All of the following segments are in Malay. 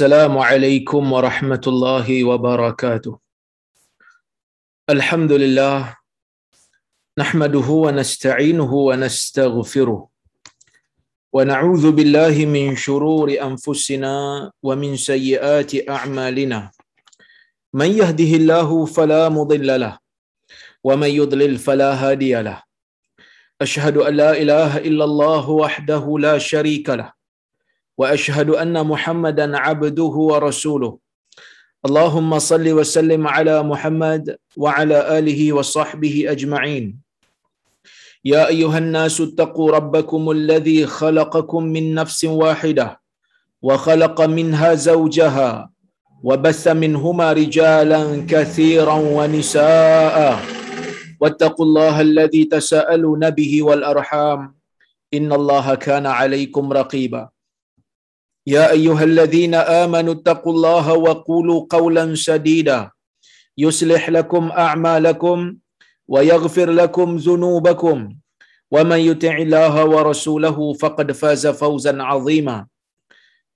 السلام عليكم ورحمة الله وبركاته الحمد لله نحمده ونستعينه ونستغفره ونعوذ بالله من شرور أنفسنا ومن سيئات أعمالنا من يهده الله فلا مضل له ومن يضلل فلا هادي له أشهد أن لا إله إلا الله وحده لا شريك له وأشهد أن محمدًا عبده ورسوله اللهم صل وسلم على محمد وعلى آله وصحبه أجمعين يا أيها الناس اتقوا ربكم الذي خلقكم من نفس واحدة وخلق منها زوجها وبث منهما رجالا كثيرا ونساء واتقوا الله الذي تساءلون به والأرحام إن الله كان عليكم رقيبا يا أيها الذين آمنوا اتقوا الله وقولوا قولا سديدا يصلح لكم أعمالكم ويغفر لكم ذنوبكم ومن يطع الله ورسوله فقد فاز فوزا عظيما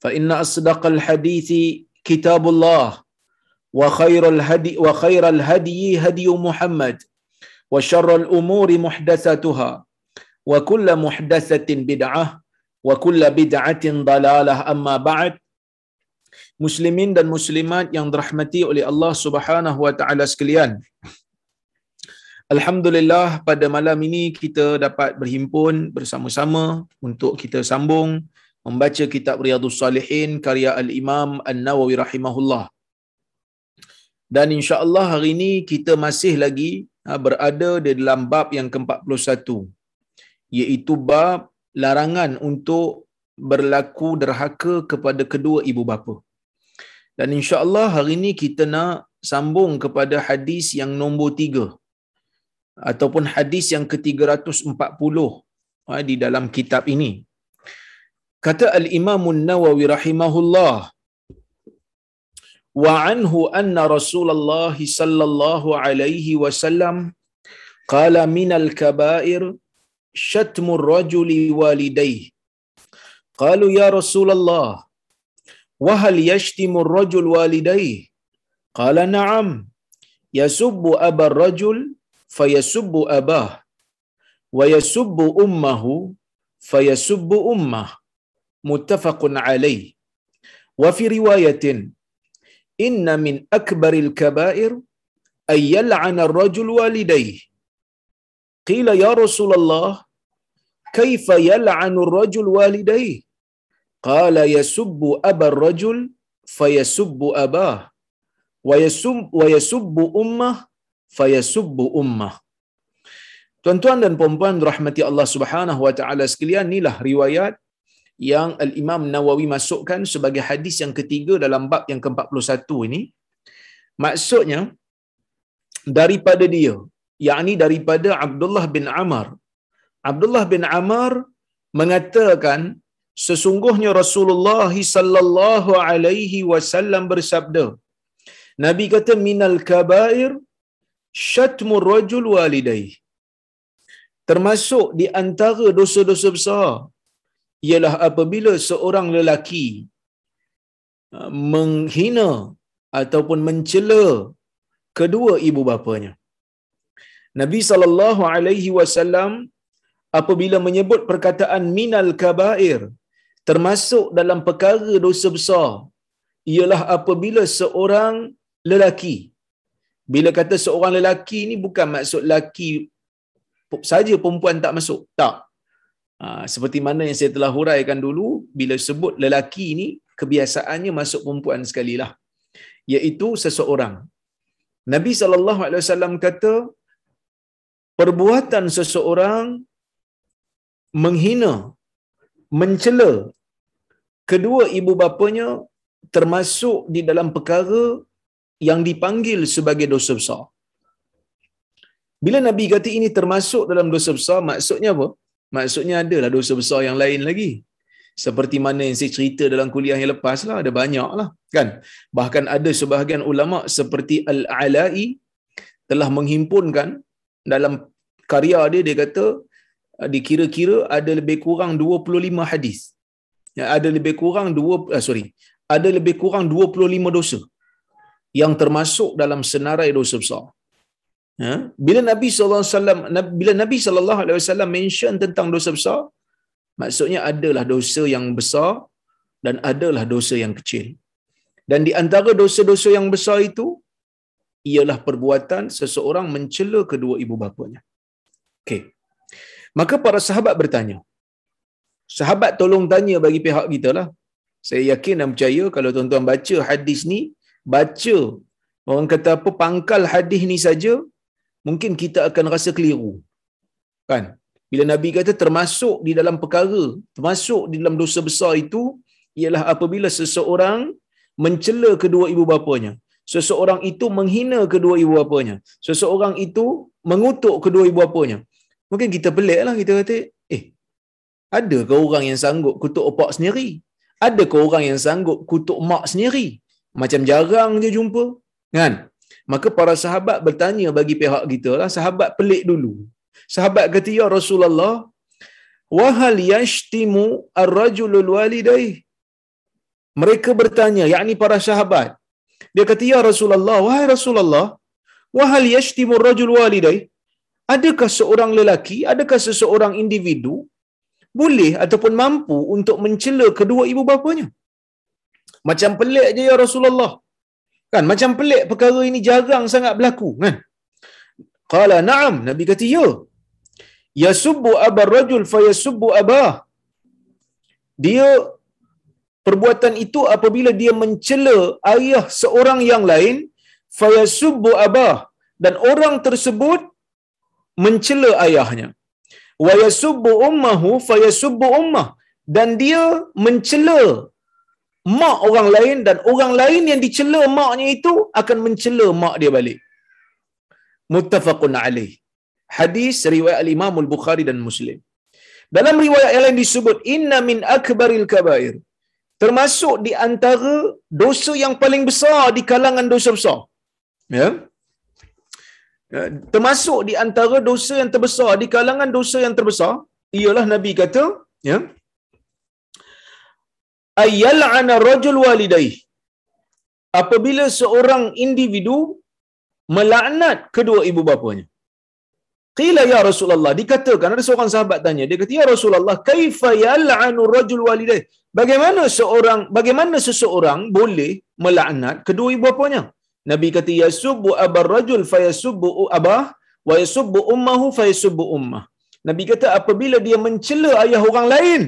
فإن أصدق الحديث كتاب الله وخير الهدي هدي محمد وشر الأمور محدثاتها وكل محدثة بدعة وَكُلَّ بِدْعَةٍ ضَلَالَةٍ أَمَّا بَعْدُ Muslimin dan muslimat yang dirahmati oleh Allah Subhanahu wa taala sekalian. Alhamdulillah, pada malam ini kita dapat berhimpun bersama-sama untuk kita sambung membaca kitab Riyadhus Salihin karya Al-Imam An-Nawawi rahimahullah. Dan insya-Allah hari ini kita masih lagi berada di dalam bab yang ke-41, iaitu bab larangan untuk berlaku derhaka kepada kedua ibu bapa. Dan insya-Allah hari ini kita nak sambung kepada hadis yang nombor 3 ataupun hadis yang ke-340 di dalam kitab ini. Kata Al-Imam An-Nawawi rahimahullah, wa anhu anna Rasulullah sallallahu alaihi wasallam qala minal kaba'ir شتم الرجل والديه قالوا يا رسول الله وهل يشتم الرجل والديه قال نعم يسب أبا الرجل فيسب أباه ويسب أمه فيسب أمه متفق عليه وفي رواية إن من أكبر الكبائر أن يلعن الرجل والديه قيل يا رسول الله كيف يلعن الرجل والديه قال يسب أبا الرجل فيسب أباه ويسب أمه فيسب أمه. Tuan-tuan dan puan-puan rahmati Allah Subhanahu wa taala sekalian, inilah riwayat yang Al-Imam Nawawi masukkan sebagai hadis yang ketiga dalam bab yang ke-41 ini. Maksudnya daripada dia, yakni daripada Abdullah bin Amar. Abdullah bin Amar mengatakan sesungguhnya Rasulullah sallallahu alaihi wasallam bersabda, Nabi kata minal kabair syatmur rajul walidayhi, termasuk di antara dosa-dosa besar ialah apabila seorang lelaki menghina ataupun mencela kedua ibu bapanya. Nabi sallallahu alaihi wasallam apabila menyebut perkataan minal kabair, termasuk dalam perkara dosa besar ialah apabila seorang lelaki, bila kata seorang lelaki ni bukan maksud lelaki saja, perempuan tak masuk, tak. Seperti mana yang saya telah huraikan dulu, bila sebut lelaki ni kebiasaannya masuk perempuan sekalilah, iaitu seseorang. Nabi sallallahu alaihi wasallam kata perbuatan seseorang menghina, mencela kedua ibu bapanya termasuk di dalam perkara yang dipanggil sebagai dosa besar. Bila Nabi kata ini termasuk dalam dosa besar, maksudnya apa? Maksudnya adalah dosa besar yang lain lagi. Seperti mana yang saya cerita dalam kuliah yang lepas lah, ada banyak lah kan. Bahkan ada sebahagian ulama seperti Al-Ala'i telah menghimpunkan dalam karya dia, dia kata dikira-kira ada lebih kurang 25 hadis. Ada lebih kurang ada lebih kurang 25 dosa yang termasuk dalam senarai dosa besar. Ha? Bila Nabi sallallahu alaihi wasallam mention tentang dosa besar, maksudnya adalah dosa yang besar dan adalah dosa yang kecil. Dan di antara dosa-dosa yang besar itu ialah perbuatan seseorang mencela kedua ibu bapanya. Okey. Maka para sahabat bertanya. Sahabat tolong tanya bagi pihak kita lah. Saya yakin dan percaya kalau tuan-tuan baca hadis ni, baca orang kata apa pangkal hadis ni saja, mungkin kita akan rasa keliru. Kan? Bila Nabi kata termasuk di dalam perkara, termasuk di dalam dosa besar itu ialah apabila seseorang mencela kedua ibu bapanya. Seseorang itu menghina kedua ibu bapanya. Seseorang itu mengutuk kedua ibu bapanya. Mungkin kita peliklah, kita kata, ada ke orang yang sanggup kutuk opak sendiri? Ada ke orang yang sanggup kutuk mak sendiri? Macam jarang je jumpa, kan? Maka para sahabat bertanya bagi pihak kita lah, sahabat pelik dulu. Sahabat kata, ya Rasulullah, wa hal yashtimu ar-rajulul walidai? Mereka bertanya, yakni para sahabat. Dia kata, ya Rasulullah, wahai Rasulullah, wa hal yashtimu ar-rajul walidai? Adakah seorang lelaki, adakah seseorang individu boleh ataupun mampu untuk mencela kedua ibu bapanya? Macam pelik je ya Rasulullah. Kan, macam pelik, perkara ini jarang sangat berlaku, kan? Qala na'am, Nabi kata ya. Yasubbu abar rajul fayasubbu abah. Dia, perbuatan itu apabila dia mencela ayah seorang yang lain, fayasubbu abah, dan orang tersebut mencela ayahnya. Wa yasubbu ummuhu fayasubbu ummah, dan dia mencela mak orang lain dan orang lain yang dicela maknya itu akan mencela mak dia balik. Muttafaqun alaih. Hadis riwayat Al-Imam Al-Bukhari dan Muslim. Dalam riwayat yang lain disebut inna min akbaril kabair, termasuk di antara dosa yang paling besar di kalangan dosa besar. Ya. Termasuk di antara dosa yang terbesar di kalangan dosa yang terbesar ialah Nabi kata ya ayyal'ana rajul walidayhi, apabila seorang individu melaknat kedua ibu bapanya. Qila ya Rasulullah, dikatakan ada seorang sahabat tanya, dia kata ya Rasulullah, kaifa yal'anu rajul walidayhi, bagaimana seseorang boleh melaknat kedua ibu bapanya? Nabi kata yasubbu abar rajul fayasubbu abah wa yasubbu ummuhu fayasubbu ummah. Nabi kata apabila dia mencela ayah orang lain,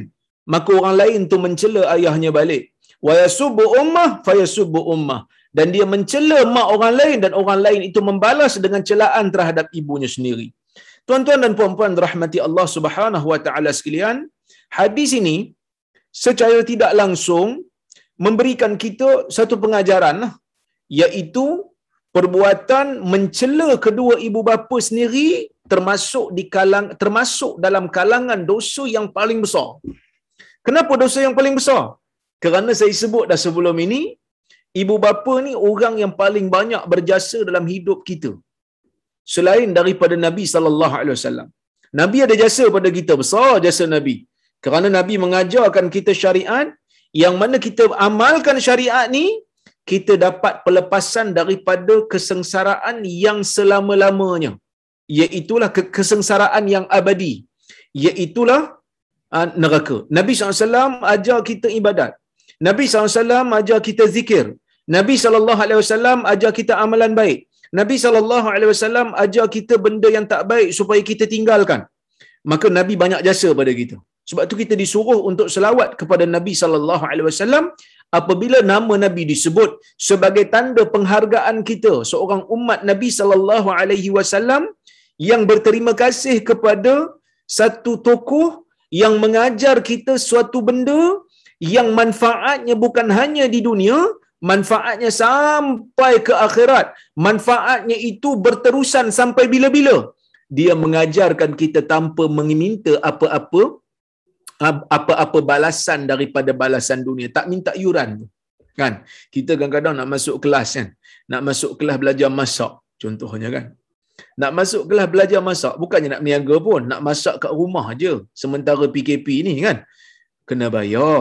maka orang lain tu mencela ayahnya balik. Wa yasubbu ummah fayasubbu ummah, dan dia mencela mak orang lain dan orang lain itu membalas dengan celaan terhadap ibunya sendiri. Tuan-tuan dan puan-puan rahmati Allah Subhanahu wa taala sekalian, hadis ini secara tidak langsung memberikan kita satu pengajaran lah, iaitu perbuatan mencela kedua ibu bapa sendiri termasuk dalam kalangan dosa yang paling besar. Kenapa dosa yang paling besar? Kerana saya sebut dah sebelum ini, ibu bapa ni orang yang paling banyak berjasa dalam hidup kita selain daripada Nabi sallallahu alaihi wasallam. Nabi ada jasa pada kita, besar jasa Nabi, kerana Nabi mengajarkan kita syariat yang mana kita amalkan syariat ni kita dapat pelepasan daripada kesengsaraan yang selama-lamanya, iaitulah kesengsaraan yang abadi, iaitulah neraka. Nabi SAW ajar kita ibadat. Nabi SAW ajar kita zikir. Nabi SAW ajar kita amalan baik. Nabi SAW ajar kita benda yang tak baik supaya kita tinggalkan. Maka Nabi banyak jasa pada kita. Sebab tu kita disuruh untuk selawat kepada Nabi SAW apabila nama Nabi disebut sebagai tanda penghargaan kita seorang umat Nabi sallallahu alaihi wasallam yang berterima kasih kepada satu tokoh yang mengajar kita suatu benda yang manfaatnya bukan hanya di dunia, manfaatnya sampai ke akhirat, manfaatnya itu berterusan sampai bila-bila. Dia mengajarkan kita tanpa meminta apa-apa balasan daripada balasan dunia, tak minta yuran, kan? Kita kadang-kadang nak masuk kelas, kan, nak masuk kelas belajar masak contohnya, kan, nak masuk kelas belajar masak bukannya nak berniaga pun, nak masak kat rumah aje sementara PKP ni, kan, kena bayar,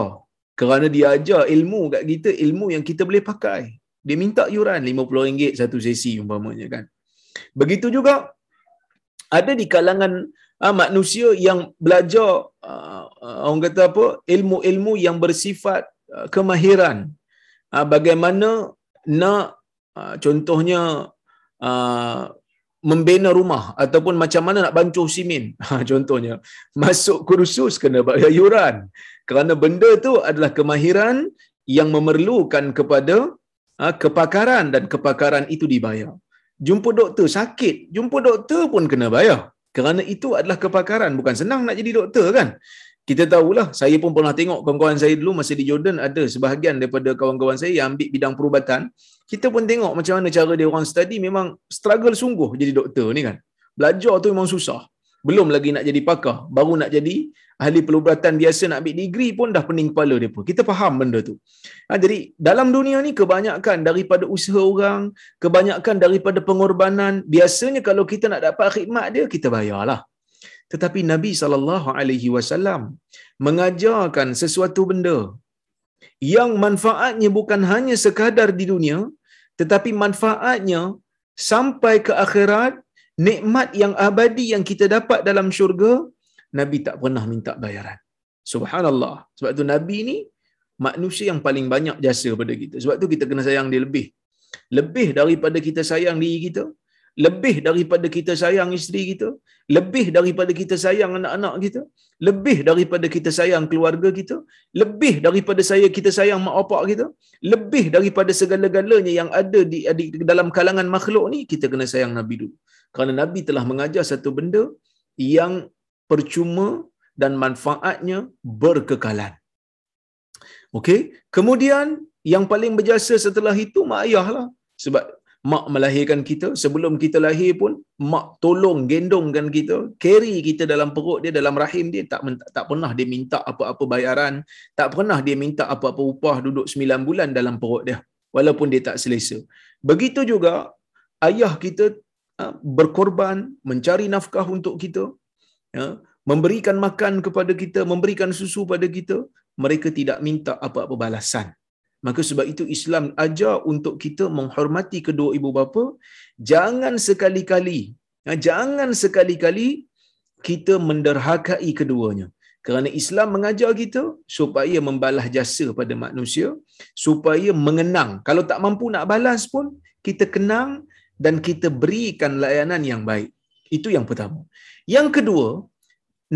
Kerana dia ajar ilmu kat kita, ilmu yang kita boleh pakai. Dia minta yuran RM50 satu sesi umpamanya kan. Begitu juga ada di kalangan manusia yang belajar orang kata apa, ilmu-ilmu yang bersifat kemahiran. Bagaimana nak contohnya membina rumah ataupun macam mana nak bancuh simen. Contohnya masuk kursus kena bayar yuran. Kerana benda tu adalah kemahiran yang memerlukan kepada kepakaran, dan kepakaran itu dibayar. Jumpa doktor sakit, jumpa doktor pun kena bayar. Kerana itu adalah kepakaran, bukan senang nak jadi doktor kan. Kita tahulah, saya pun pernah tengok kawan-kawan saya dulu masa di Jordan, ada sebahagian daripada kawan-kawan saya yang ambil bidang perubatan. Kita pun tengok macam mana cara dia orang study, memang struggle sungguh jadi doktor ni kan. Belajar tu memang susah. Belum lagi nak jadi pakar, baru nak jadi ahli perubatan biasa nak ambil degree pun dah pening kepala depa. Kita faham benda tu. Jadi dalam dunia ni kebanyakan daripada usaha orang, kebanyakan daripada pengorbanan, biasanya kalau kita nak dapat khidmat dia kita bayarlah. Tetapi Nabi SAW mengajarkan sesuatu benda yang manfaatnya bukan hanya sekadar di dunia, tetapi manfaatnya sampai ke akhirat, nikmat yang abadi yang kita dapat dalam syurga. Nabi tak pernah minta bayaran. Subhanallah. Sebab tu Nabi ni manusia yang paling banyak jasa pada kita. Sebab tu kita kena sayang dia lebih. Lebih daripada kita sayang diri kita, lebih daripada kita sayang isteri kita, lebih daripada kita sayang anak-anak kita, lebih daripada kita sayang keluarga kita, lebih daripada kita sayang mak bapak kita, lebih daripada segala-galanya yang ada di dalam kalangan makhluk ni, kita kena sayang Nabi dulu. Kerana Nabi telah mengajar satu benda yang percuma dan manfaatnya berkekalan. Okey, kemudian yang paling berjasa setelah itu mak ayah lah. Sebab mak melahirkan kita, sebelum kita lahir pun mak tolong gendongkan kita, carry kita dalam perut dia, dalam rahim dia. Tak pernah dia minta apa-apa bayaran, tak pernah dia minta apa-apa upah. Duduk 9 bulan dalam perut dia walaupun dia tak selesa. Begitu juga ayah kita berkorban mencari nafkah untuk kita, memberikan makan kepada kita, memberikan susu pada kita. Mereka tidak minta apa-apa balasan. Maka sebab itu Islam ajar untuk kita menghormati kedua ibu bapa. Jangan sekali-kali kita menderhakai keduanya. Kerana Islam mengajar kita supaya membalas jasa pada manusia, supaya mengenang. Kalau tak mampu nak balas pun, kita kenang dan kita berikan layanan yang baik. Itu yang pertama. Yang kedua,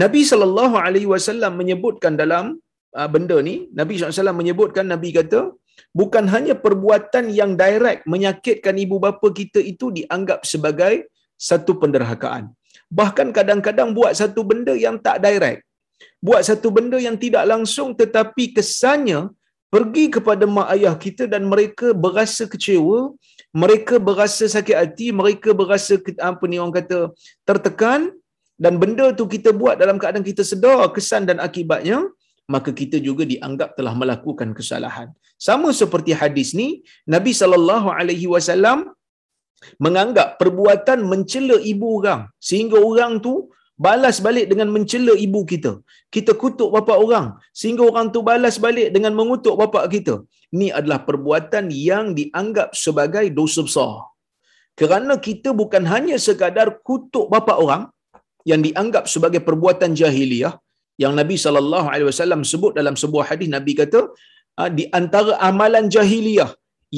Nabi SAW menyebutkan dalam benda ni, Nabi SAW menyebutkan, Nabi kata, bukan hanya perbuatan yang direct menyakitkan ibu bapa kita itu dianggap sebagai satu penderhakaan. Bahkan kadang-kadang buat satu benda yang tak direct, buat satu benda yang tidak langsung, tetapi kesannya pergi kepada mak ayah kita dan mereka berasa kecewa, mereka berasa sakit hati, mereka berasa tertekan. Dan benda tu kita buat dalam keadaan kita sedar kesan dan akibatnya, maka kita juga dianggap telah melakukan kesalahan. Sama seperti hadis ni, Nabi SAW menganggap perbuatan mencela ibu orang sehingga orang tu balas balik dengan mencela ibu kita. Kita kutuk bapa orang sehingga orang tu balas balik dengan mengutuk bapa kita. Ni adalah perbuatan yang dianggap sebagai dosa besar. Kerana kita bukan hanya sekadar kutuk bapa orang yang dianggap sebagai perbuatan jahiliyah, yang Nabi SAW sebut dalam sebuah hadis. Nabi kata, di antara amalan jahiliyah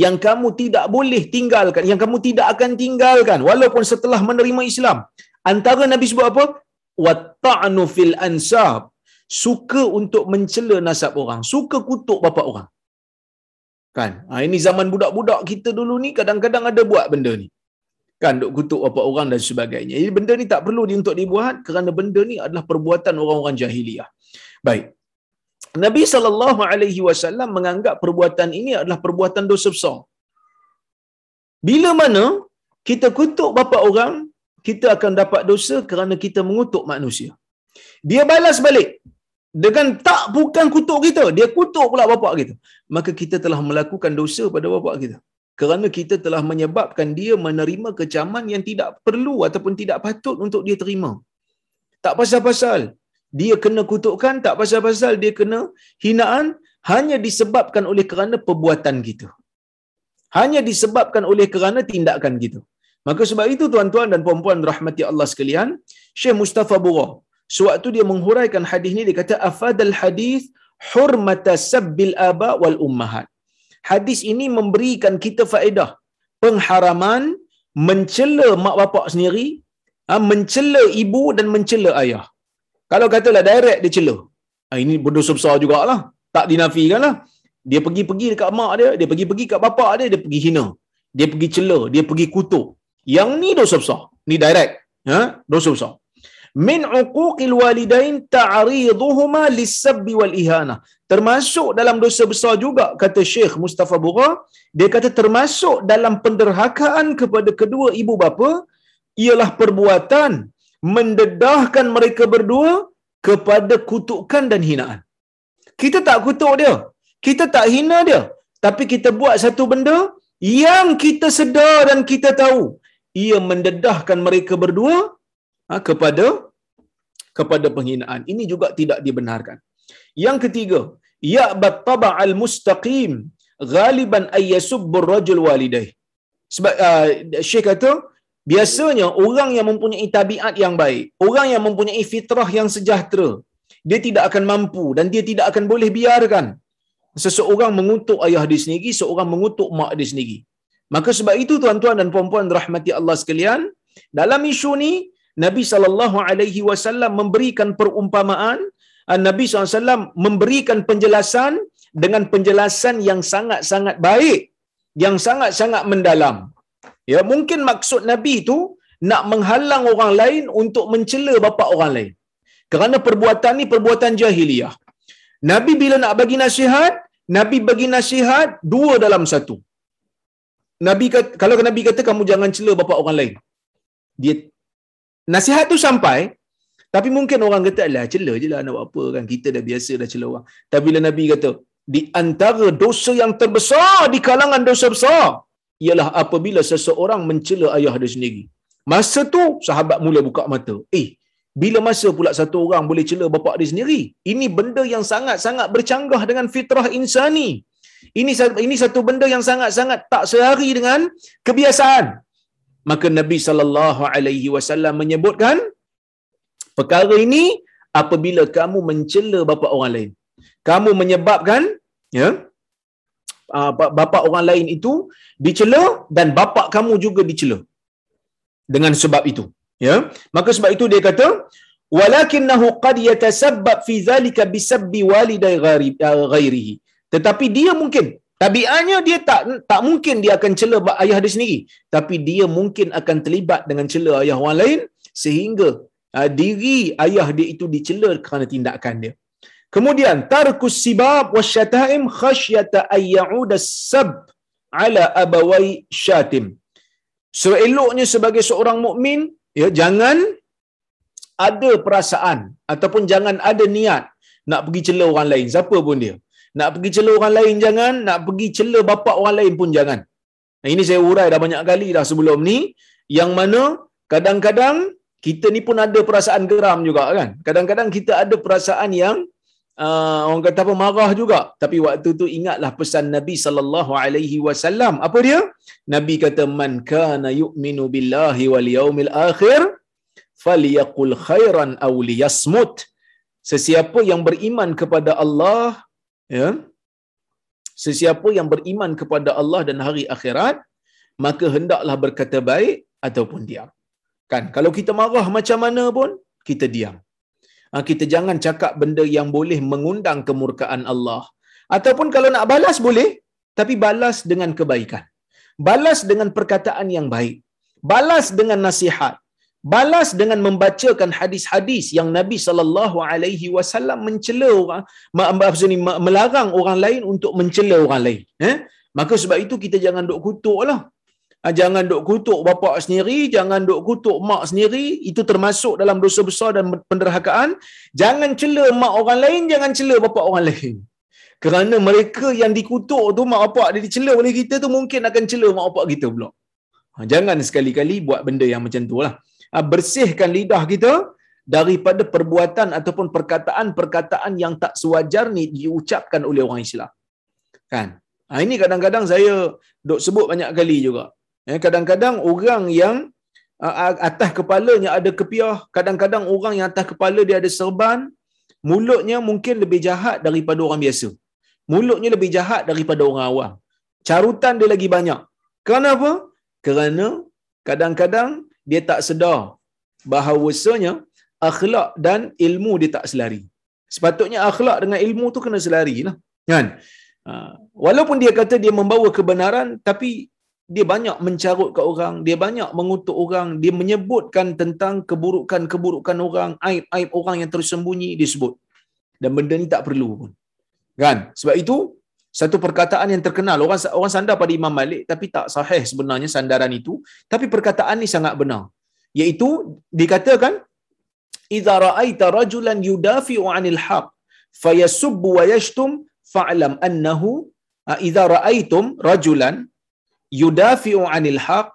yang kamu tidak boleh tinggalkan, yang kamu tidak akan tinggalkan walaupun setelah menerima Islam, antara Nabi sebut apa? Watta'nu fil ansab. Suka untuk mencela nasab orang, suka kutuk bapa orang. Kan? Ini zaman budak-budak kita dulu ni kadang-kadang ada buat benda ni. Kan, duk kutuk apa orang dan sebagainya. Jadi benda ni tak perlu untuk dibuat kerana benda ni adalah perbuatan orang-orang jahiliyah. Baik. Nabi SAW menganggap perbuatan ini adalah perbuatan dosa besar. Bila mana kita kutuk bapa orang, kita akan dapat dosa kerana kita mengutuk manusia. Dia balas balik dengan bukan kutuk kita, dia kutuk pula bapa kita. Maka kita telah melakukan dosa pada bapa kita. Kerana kita telah menyebabkan dia menerima kecaman yang tidak perlu ataupun tidak patut untuk dia terima. Tak pasal-pasal dia kena kutukan, tak pasal-pasal dia kena hinaan, hanya disebabkan oleh kerana perbuatan kita. Hanya disebabkan oleh kerana tindakan kita. Maka sebab itu tuan-tuan dan puan-puan rahmati Allah sekalian, Syekh Mustafa Bura sewaktu dia menghuraikan hadis ni, dia kata afadal hadis hurmata sabbil aba wal ummahat. Hadis ini memberikan kita faedah pengharaman mencela mak bapak sendiri, mencela ibu dan mencela ayah. Kalau katalah direct dia cela, ini berdosa besar jugalah, tak dinafikanlah. Dia pergi-pergi dekat mak dia, dia pergi-pergi kat bapak dia, dia pergi hina, dia pergi cela, dia pergi kutuk. Yang ni dosa besar, ni direct, dosa besar. Min uquqil walidain ta'riduhuma lis-sabbi wal ihana. Termasuk dalam dosa besar juga kata Syekh Mustafa Bura, dia kata termasuk dalam penderhakaan kepada kedua ibu bapa ialah perbuatan mendedahkan mereka berdua kepada kutukan dan hinaan. Kita tak kutuk dia, kita tak hina dia, tapi kita buat satu benda yang kita sedar dan kita tahu ia mendedahkan mereka berdua kepada penghinaan. Ini juga tidak dibenarkan. Yang ketiga, ya'bat taba'al mustaqim ghaliban ayyasubbur rajul walidayh. Sebab Syekh kata biasanya orang yang mempunyai tabiat yang baik, orang yang mempunyai fitrah yang sejahtera, dia tidak akan mampu dan dia tidak akan boleh biarkan seseorang mengutuk ayah dia sendiri, seorang mengutuk mak dia sendiri. Maka sebab itu tuan-tuan dan puan-puan rahmati Allah sekalian, dalam isu ni Nabi SAW memberikan perumpamaan, Nabi SAW memberikan penjelasan dengan penjelasan yang sangat-sangat baik, yang sangat-sangat mendalam. Ya, mungkin maksud Nabi itu nak menghalang orang lain untuk mencela bapa orang lain. Kerana perbuatan ni perbuatan jahiliyah. Nabi bila nak bagi nasihat, Nabi bagi nasihat dua dalam satu. Nabi kata, kalau Nabi kata kamu jangan cela bapa orang lain, dia nasihat tu sampai, tapi mungkin orang kata lah cela je lah, nak buat apa kan, kita dah biasa dah cela orang. Tapi bila Nabi kata di antara dosa yang terbesar di kalangan dosa besar ialah apabila seseorang mencela ayah dia sendiri. Masa tu sahabat mula buka mata. Bila masa pula satu orang boleh cela bapak dia sendiri? Ini benda yang sangat-sangat bercanggah dengan fitrah insani. Ini satu benda yang sangat-sangat tak sehari dengan kebiasaan. Maka Nabi SAW menyebutkan perkara ini apabila kamu mencela bapa orang lain, kamu menyebabkan bapa orang lain itu dicela dan bapa kamu juga dicela dengan sebab itu. Maka sebab itu dia kata walakinnahu qad yatasabbab fi zalika bisabbi waliday ghairihi. Tetapi dia mungkin tabiatnya dia tak mungkin dia akan cela ayah dia sendiri, tapi dia mungkin akan terlibat dengan cela ayah orang lain sehingga diri ayah dia itu dicela kerana tindakan dia. Kemudian tarkus sibab wasyataim khasyata ayyauda sab ala abawai syatim. Seeloknya sebagai seorang mukmin, ya, jangan ada perasaan ataupun jangan ada niat nak pergi cela orang lain, siapa pun dia. Nak pergi cela orang lain jangan, nak pergi cela bapa orang lain pun jangan. Ini saya urai dah banyak kali dah sebelum ni, yang mana kadang-kadang kita ni pun ada perasaan geram juga kan. Kadang-kadang kita ada perasaan yang orang kata apa, marah juga. Tapi waktu tu ingatlah pesan Nabi SAW. Apa dia? Nabi kata man kana yu'minu billahi wal yaumil akhir falyaqul khairan aw liyasmut. Sesiapa yang beriman kepada Allah, sesiapa yang beriman kepada Allah dan hari akhirat, maka hendaklah berkata baik ataupun diam. Kan, kalau kita marah macam mana pun kita diam. Kita jangan cakap benda yang boleh mengundang kemurkaan Allah. Ataupun kalau nak balas boleh, tapi balas dengan kebaikan. Balas dengan perkataan yang baik. Balas dengan nasihat. Balas dengan membacakan hadis-hadis yang Nabi SAW mencela orang, maksudnya melarang orang lain untuk mencela orang lain. Maka sebab itu kita jangan duk kutuklah. Jangan duk kutuk bapak sendiri, jangan duk kutuk mak sendiri, itu termasuk dalam dosa besar dan penderhakaan. Jangan cela mak orang lain, jangan cela bapak orang lain. Kerana mereka yang dikutuk tu, mak bapak dia dicela oleh kita tu, mungkin akan cela mak bapak kita pula. Jangan sekali-kali buat benda yang macam tu lah. Bersihkan lidah kita daripada perbuatan ataupun perkataan-perkataan yang tak sewajarnya diucapkan oleh orang Islam. Kan? Ini kadang-kadang saya dok sebut banyak kali juga. Kadang-kadang orang yang atas kepalanya ada kepiah, kadang-kadang orang yang atas kepala dia ada serban, mulutnya mungkin lebih jahat daripada orang biasa. Mulutnya lebih jahat daripada orang awam. Carutan dia lagi banyak. Kenapa? Kerana kadang-kadang dia tak sedar bahawasanya akhlak dan ilmu dia tak selari. Sepatutnya akhlak dengan ilmu tu kena selarilah, kan? Walaupun dia kata dia membawa kebenaran, tapi dia banyak mencarut kat orang, dia banyak mengutuk orang, dia menyebutkan tentang keburukan-keburukan orang, aib-aib orang yang tersembunyi dia sebut. Dan benda ni tak perlu pun. Kan? Sebab itu satu perkataan yang terkenal, orang sandar pada Imam Malik tapi tak sahih sebenarnya sandaran itu, tapi perkataan ni sangat benar. Iaitu dikatakan idza ra'aita rajulan yudafi'u 'anil haq fayasubbu wa yashtum fa'lam annahu idza ra'aitum rajulan yudafi'u 'anil haq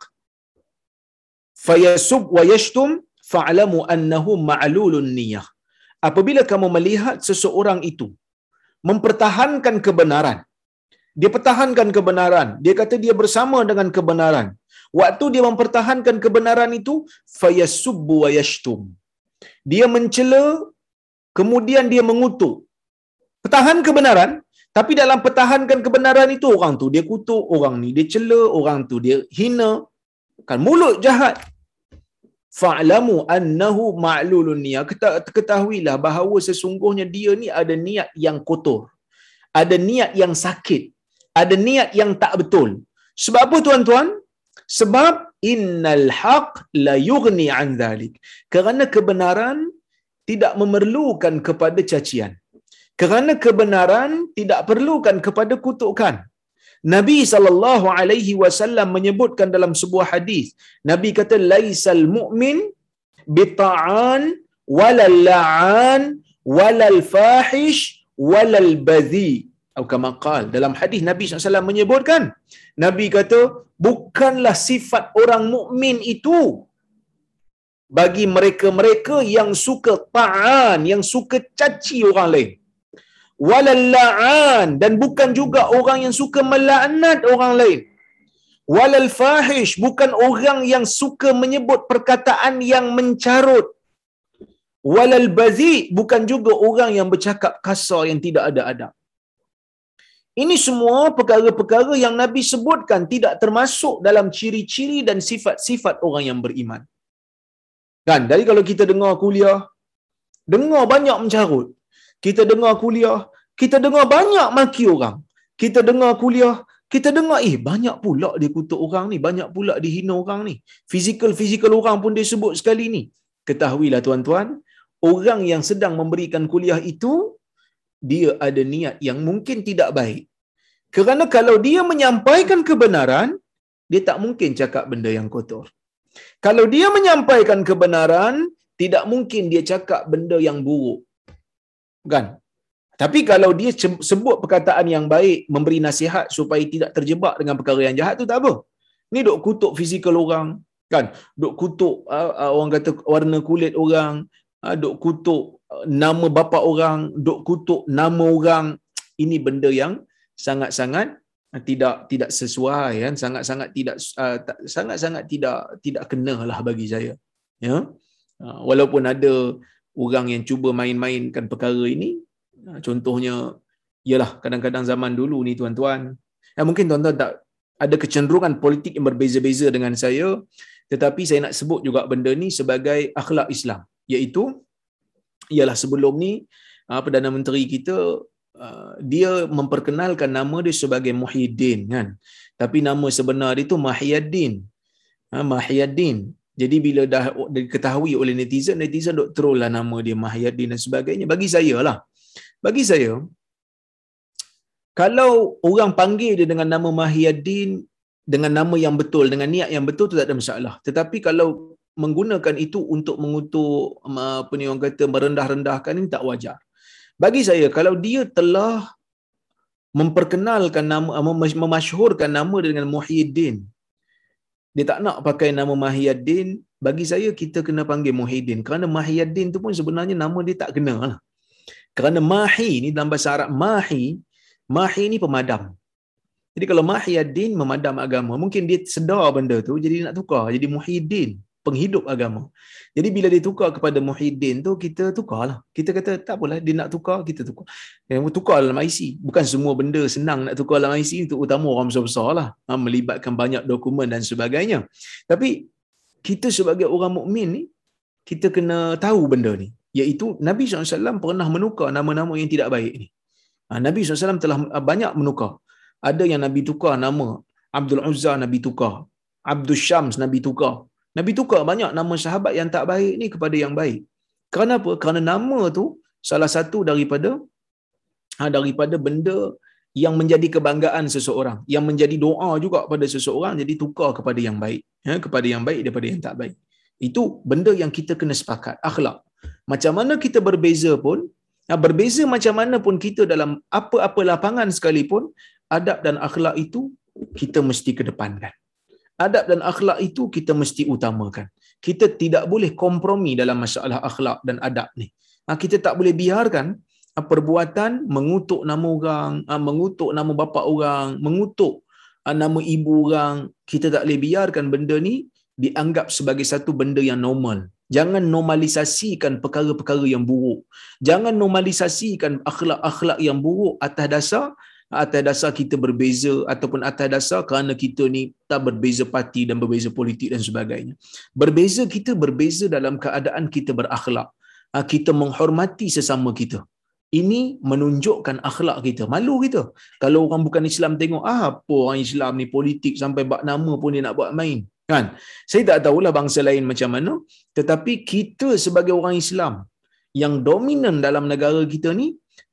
fayasub wa yashtum fa'lamu annahu ma'lulun niyyah. Apabila kamu melihat seseorang itu mempertahankan kebenaran, dia pertahankan kebenaran, dia kata dia bersama dengan kebenaran, waktu dia mempertahankan kebenaran itu fayasubbu wa yashtum, dia mencela kemudian dia mengutuk. Pertahan kebenaran, tapi dalam pertahankan kebenaran itu orang tu dia kutuk, orang ni dia cela, orang tu dia hina, kan, mulut jahat. Fa'lamu annahu ma'lulun niyyah, ketahuilah bahawa sesungguhnya dia ni ada niat yang kotor, ada niat yang sakit, ada niat yang tak betul. Sebab apa tuan-tuan? Sebab innal haq la yughni an dhalik, kerana kebenaran tidak memerlukan kepada cacian, kerana kebenaran tidak perlukan kepada kutukan. Nabi sallallahu alaihi wasallam menyebutkan dalam sebuah hadis, Nabi kata laisal mu'min bita'an walal la'an walal fahish walal badhi atau kama qala. Dalam hadis Nabi sallallahu alaihi wasallam menyebutkan, Nabi kata bukanlah sifat orang mukmin itu bagi mereka-mereka yang suka ta'an, yang suka caci orang lain, walal la'an, dan bukan juga orang yang suka melaknat orang lain, walal fahish, bukan orang yang suka menyebut perkataan yang mencarut, walal bazi, bukan juga orang yang bercakap kasar yang tidak ada adab. Ini semua perkara-perkara yang Nabi sebutkan tidak termasuk dalam ciri-ciri dan sifat-sifat orang yang beriman. Kan, dari kalau kita dengar kuliah, dengar banyak mencarut. Kita dengar kuliah, kita dengar banyak maki orang. Kita dengar kuliah, kita dengar banyak pula dia kutuk orang ni, banyak pula dia hina orang ni. Fizikal orang pun dia sebut sekali ni. Ketahuilah tuan-tuan, orang yang sedang memberikan kuliah itu dia ada niat yang mungkin tidak baik. Kerana kalau dia menyampaikan kebenaran, dia tak mungkin cakap benda yang kotor. Kalau dia menyampaikan kebenaran, tidak mungkin dia cakap benda yang buruk. Kan? Tapi kalau dia sebut perkataan yang baik, memberi nasihat supaya tidak terjebak dengan perkara yang jahat tu tak apa. Ni duk kutuk fizikal orang, kan? Duk kutuk orang kata warna kulit orang, duk kutuk nama bapa orang, duk kutuk nama orang. Ini benda yang sangat-sangat tidak sesuai, kan, sangat-sangat tidak kenalah bagi saya, ya. Walaupun ada orang yang cuba main-mainkan perkara ini, contohnya ialah kadang-kadang zaman dulu ni tuan-tuan, mungkin tuan-tuan tak ada kecenderungan politik yang berbeza-beza dengan saya, tetapi saya nak sebut juga benda ni sebagai akhlak Islam, ialah sebelum ni Perdana Menteri kita dia memperkenalkan nama dia sebagai Muhyiddin, kan, tapi nama sebenar dia tu Muhyiddin. Jadi bila dah diketahui oleh netizen dok troll lah nama dia Muhyiddin dan sebagainya. Bagi saya kalau orang panggil dia dengan nama Muhyiddin dengan nama yang betul, dengan niat yang betul tu tak ada masalah. Tetapi kalau menggunakan itu untuk mengutuk, apa ni orang kata, merendah-rendahkan, ini tak wajar. Bagi saya, kalau dia telah memperkenalkan nama, memasyhurkan nama dengan Muhyiddin, dia tak nak pakai nama Muhyiddin, bagi saya kita kena panggil Muhyiddin, kerana Muhyiddin tu pun sebenarnya nama dia tak kena lah. Kerana mahi ni dalam bahasa Arab, mahi ni pemadam. Jadi kalau Muhyiddin memadam agama, mungkin dia sedar benda tu, jadi dia nak tukar jadi Muhyiddin, penghidup agama. Jadi bila dia tukar kepada Muhyiddin tu, kita tukarlah. Kita kata tak apalah, dia nak tukar, kita tukar. Tukar dalam IC. Bukan semua benda senang nak tukar dalam IC, untuk utama orang besar-besar lah. Melibatkan banyak dokumen dan sebagainya. Tapi kita sebagai orang mukmin ni, kita kena tahu benda ni. Iaitu Nabi SAW pernah menukar nama-nama yang tidak baik ni. Nabi SAW telah banyak menukar. Ada yang Nabi tukar nama. Abdul Uzza Nabi tukar. Abdul Syams Nabi tukar. Nabi tukar banyak nama sahabat yang tak baik ni kepada yang baik. Kerana apa? Kerana nama tu salah satu daripada benda yang menjadi kebanggaan seseorang, yang menjadi doa juga pada seseorang, jadi tukar kepada yang baik, kepada yang baik daripada yang tak baik. Itu benda yang kita kena sepakat, akhlak. Macam mana kita berbeza pun, berbeza macam mana pun kita dalam apa-apa lapangan sekalipun, adab dan akhlak itu kita mesti kedepankan. Adab dan akhlak itu kita mesti utamakan. Kita tidak boleh kompromi dalam masalah akhlak dan adab ni. Kita tak boleh biarkan perbuatan mengutuk nama orang, mengutuk nama bapa orang, mengutuk nama ibu orang. Kita tak boleh biarkan benda ni dianggap sebagai satu benda yang normal. Jangan normalisasikan perkara-perkara yang buruk. Jangan normalisasikan akhlak-akhlak yang buruk atas dasar kita berbeza ataupun atas dasar kerana kita ni tak berbeza parti dan berbeza politik dan sebagainya. Berbeza, kita berbeza dalam keadaan kita berakhlak. Kita menghormati sesama kita. Ini menunjukkan akhlak kita. Malu kita. Kalau orang bukan Islam tengok, apa orang Islam ni politik sampai bak nama pun dia nak buat main. Kan? Saya tak tahulah bangsa lain macam mana. Tetapi kita sebagai orang Islam yang dominan dalam negara kita ni,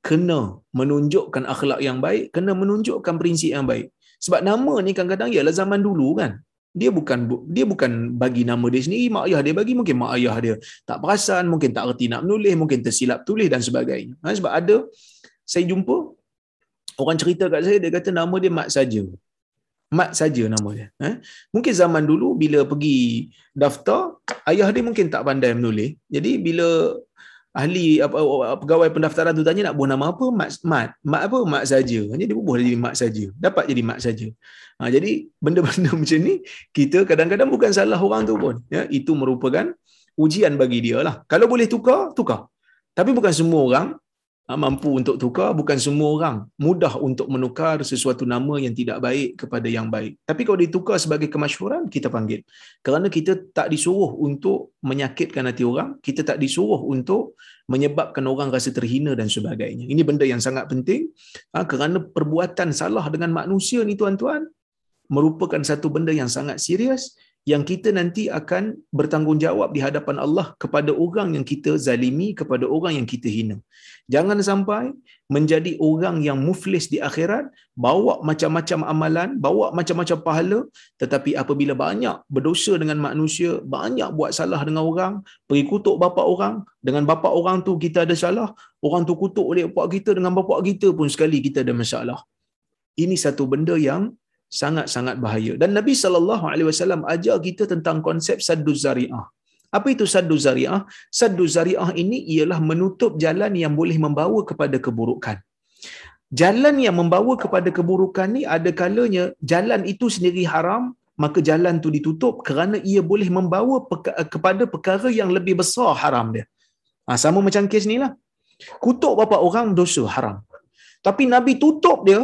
kena menunjukkan akhlak yang baik, kena menunjukkan prinsip yang baik. Sebab nama ni kadang-kadang ialah zaman dulu kan. Dia bukan bagi nama dia sendiri, mak ayah dia bagi, mungkin mak ayah dia tak perasan, mungkin tak reti nak menulis, mungkin tersilap tulis dan sebagainya. Sebab ada, saya jumpa orang cerita kat saya, dia kata nama dia Mat saja. Mat saja nama dia. Mungkin zaman dulu bila pergi daftar, ayah dia mungkin tak pandai menulis. Jadi bila ahli pegawai pendaftaran tu tanya nak bubuh nama apa, mat apa, Mat saja. Hanya dia bubuh jadi Mat saja, dapat jadi Mat saja. Jadi benda-benda macam ni kita kadang-kadang bukan salah orang tu pun, ya, itu merupakan ujian bagi dia lah. Kalau boleh tukar, tapi bukan semua orang mampu untuk tukar, bukan semua orang mudah untuk menukar sesuatu nama yang tidak baik kepada yang baik. Tapi kalau ditukar sebagai kemasyhuran, kita panggil. Kerana kita tak disuruh untuk menyakitkan hati orang, kita tak disuruh untuk menyebabkan orang rasa terhina dan sebagainya. Ini benda yang sangat penting, kerana perbuatan salah dengan manusia ni tuan-tuan, merupakan satu benda yang sangat serius, yang kita nanti akan bertanggungjawab di hadapan Allah kepada orang yang kita zalimi, kepada orang yang kita hina. Jangan sampai menjadi orang yang muflis di akhirat, bawa macam-macam amalan, bawa macam-macam pahala, tetapi apabila banyak berdosa dengan manusia, banyak buat salah dengan orang, pergi kutuk bapa orang, dengan bapa orang tu kita ada salah, orang tu kutuk oleh bapak kita, dengan bapak kita pun sekali kita ada masalah. Ini satu benda yang sangat-sangat bahaya. Dan Nabi SAW ajar kita tentang konsep sadduz zari'ah. Apa itu sadduz zari'ah? Sadduz zari'ah ini ialah menutup jalan yang boleh membawa kepada keburukan. Jalan yang membawa kepada keburukan ni ada kalanya jalan itu sendiri haram, maka jalan tu ditutup kerana ia boleh membawa kepada perkara yang lebih besar haram dia. Sama macam kes ni lah. Kutuk bapa orang dosa haram. Tapi Nabi tutup dia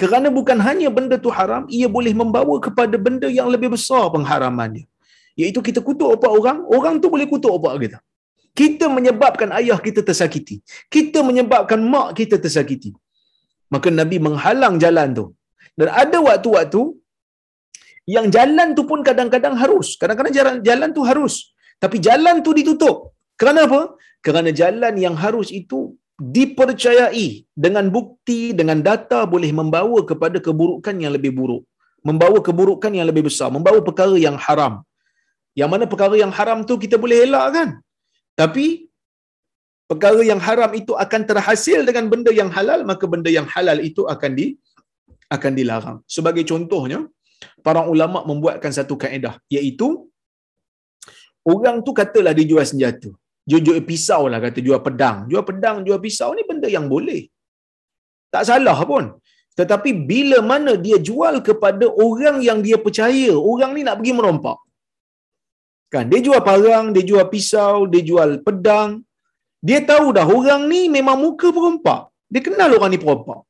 kerana bukan hanya benda tu haram, ia boleh membawa kepada benda yang lebih besar pengharamannya. Iaitu kita kutuk opak orang, orang tu boleh kutuk opak kita. Kita menyebabkan ayah kita tersakiti. Kita menyebabkan mak kita tersakiti. Maka Nabi menghalang jalan tu. Dan ada waktu-waktu yang jalan tu pun kadang-kadang harus. Kadang-kadang jalan tu harus. Tapi jalan tu ditutup. Kerana apa? Kerana jalan yang harus itu dipercayai dengan bukti, dengan data boleh membawa kepada keburukan yang lebih buruk, membawa keburukan yang lebih besar, membawa perkara yang haram. Yang mana perkara yang haram tu kita boleh elakkan. Tapi perkara yang haram itu akan terhasil dengan benda yang halal, maka benda yang halal itu akan dilarang. Sebagai contohnya, para ulama membuatkan satu kaedah, iaitu orang tu katalah dia jual senjata, jual pisau lah, kata jual pedang, jual pisau ni benda yang boleh, tak salah pun. Tetapi bila mana dia jual kepada orang yang dia percaya orang ni nak pergi merompak, kan, dia jual parang, dia jual pisau, dia jual pedang, dia tahu dah orang ni memang muka perompak, dia kenal orang ni perompak,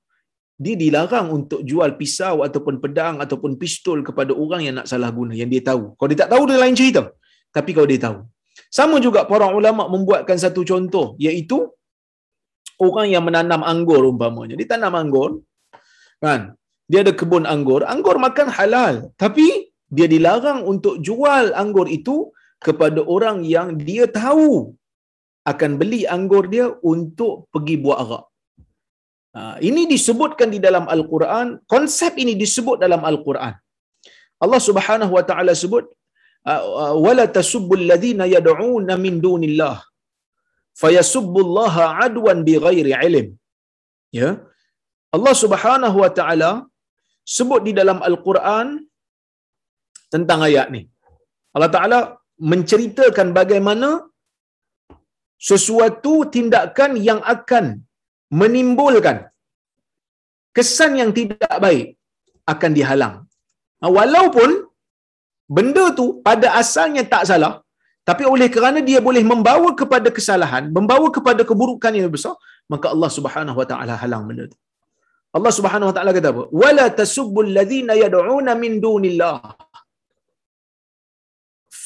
dia dilarang untuk jual pisau ataupun pedang ataupun pistol kepada orang yang nak salah guna, yang dia tahu. Kalau dia tak tahu, dia lain cerita. Tapi kalau dia tahu, sama juga para ulama membuatkan satu contoh, iaitu orang yang menanam anggur umpamanya. Dia tanam anggur, kan? Dia ada kebun anggur. Anggur makan halal, tapi dia dilarang untuk jual anggur itu kepada orang yang dia tahu akan beli anggur dia untuk pergi buat arak. Ini disebutkan di dalam Al-Quran. Konsep ini disebut dalam Al-Quran. Allah Subhanahu Wa Taala sebut, wala tasubbul ladina yad'una min dunillah fayasubbullaha adwan bighairi ilm. Ya, Allah Subhanahu Wa Taala sebut di dalam Al-Quran tentang ayat ni. Allah Taala menceritakan bagaimana sesuatu tindakan yang akan menimbulkan kesan yang tidak baik akan dihalang. Walaupun benda tu pada asalnya tak salah, tapi oleh kerana dia boleh membawa kepada kesalahan, membawa kepada keburukan yang besar, maka Allah Subhanahu Wa Taala halang benda tu. Allah Subhanahu Wa Taala kata apa? Wala tasubbul ladzina yad'una min dunillah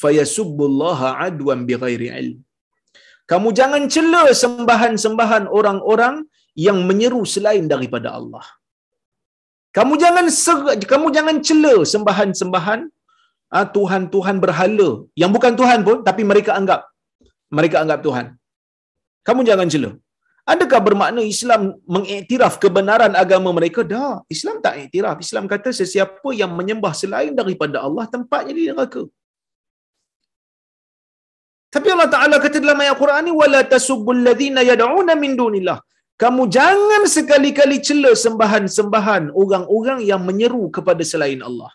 fayasubbullaha adwan bighairi ilm. Kamu jangan cela sembahan-sembahan orang-orang yang menyeru selain daripada Allah. Kamu jangan cela sembahan-sembahan tuhan-tuhan berhala yang bukan Tuhan pun, tapi mereka anggap Tuhan. Kamu jangan cela. Adakah bermakna Islam mengiktiraf kebenaran agama mereka? Dah. Islam tak iktiraf. Islam kata sesiapa yang menyembah selain daripada Allah tempatnya di neraka. Tapi Allah Taala kata dalam ayat Quran ni, wala tasubbul ladzina yad'una min dunillah. Kamu jangan sekali-kali cela sembahan-sembahan orang-orang yang menyeru kepada selain Allah.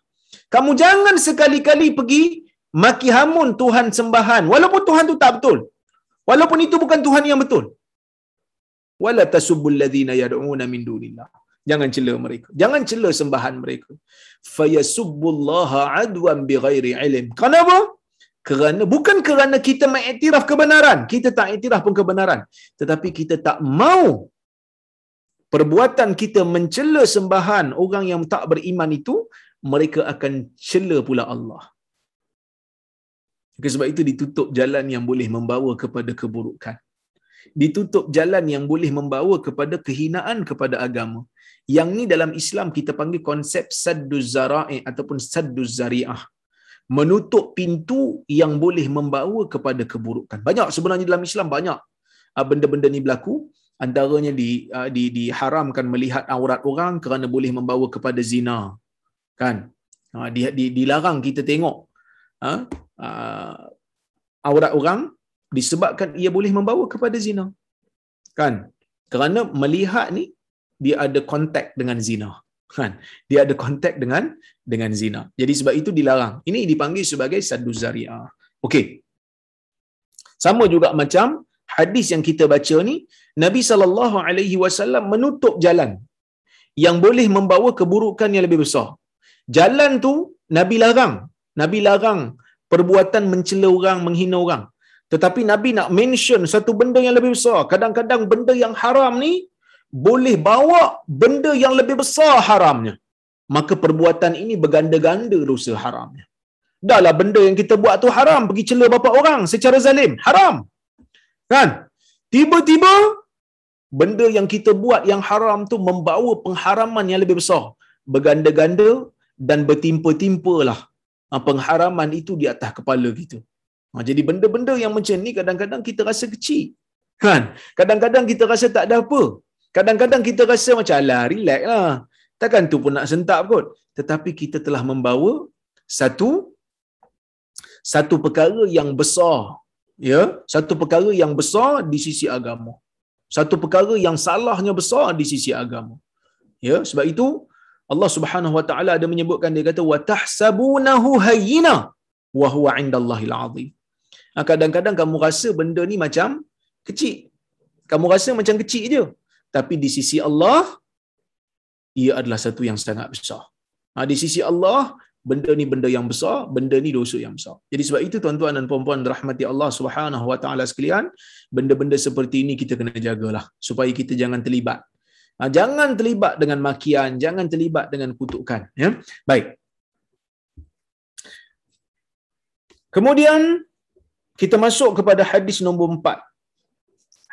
Kamu jangan sekali-kali pergi maki hamun tuhan sembahan walaupun Tuhan tu tak betul. Walaupun itu bukan Tuhan yang betul. Wala tasubbul ladzina yad'una min dunillah. Jangan cela mereka. Jangan cela sembahan mereka. Fayasubbullaha adwan bighairi ilm. Kenapa? Bukan kerana kita mengiktiraf kebenaran, kita tak iktiraf pun kebenaran, tetapi kita tak mau perbuatan kita mencela sembahan orang yang tak beriman itu, mereka akan cela pula Allah. Sebab itu ditutup jalan yang boleh membawa kepada keburukan, ditutup jalan yang boleh membawa kepada kehinaan kepada agama. Yang ni dalam Islam kita panggil konsep sadduz zara'i ataupun sadduz zari'ah, menutup pintu yang boleh membawa kepada keburukan. Banyak sebenarnya dalam Islam, banyak benda-benda ni berlaku. Antaranya diharamkan melihat aurat orang kerana boleh membawa kepada zina, kan? Dilarang kita tengok aurat orang disebabkan ia boleh membawa kepada zina, kan? Kerana melihat ni dia ada kontak dengan zina, kan? Dia ada kontak dengan zina. Jadi sebab itu dilarang. Ini dipanggil sebagai saddu zari'ah. Okey. Sama juga macam hadis yang kita baca ni, Nabi sallallahu alaihi wasallam menutup jalan yang boleh membawa keburukan yang lebih besar. Jalan tu Nabi larang. Nabi larang perbuatan mencela orang, menghina orang. Tetapi Nabi nak mention satu benda yang lebih besar. Kadang-kadang benda yang haram ni boleh bawa benda yang lebih besar haramnya. Maka perbuatan ini berganda-ganda dosa haramnya. Dahlah benda yang kita buat tu haram, pergi cela bapak orang secara zalim, haram, kan? Tiba-tiba benda yang kita buat yang haram tu membawa pengharaman yang lebih besar, berganda-ganda dan bertimpa-timpalah pengharaman itu di atas kepala kita. Jadi benda-benda yang macam ni kadang-kadang kita rasa kecil, kan? Kadang-kadang kita rasa tak ada apa. Kadang-kadang kita rasa macam alah, relax lah, takkan tu pun nak sentap kot. Tetapi kita telah membawa satu perkara yang besar, ya, satu perkara yang besar di sisi agama, satu perkara yang salahnya besar di sisi agama, ya. Sebab itu Allah Subhanahu Wa Taala ada menyebutkan, dia kata wa tahsabunahu hayyina wa huwa 'indallahil 'azim. Kadang-kadang kamu rasa benda ni macam kecil. Kamu rasa macam kecil je, tapi di sisi Allah ia adalah satu yang sangat besar. Di sisi Allah benda ni benda yang besar, benda ni dosa yang besar. Jadi sebab itu tuan-tuan dan puan-puan rahmati Allah Subhanahu Wa Taala sekalian, benda-benda seperti ini kita kena jagalah supaya kita jangan terlibat. Jangan terlibat dengan makian, jangan terlibat dengan kutukan, ya. Baik. Kemudian kita masuk kepada hadis nombor 4.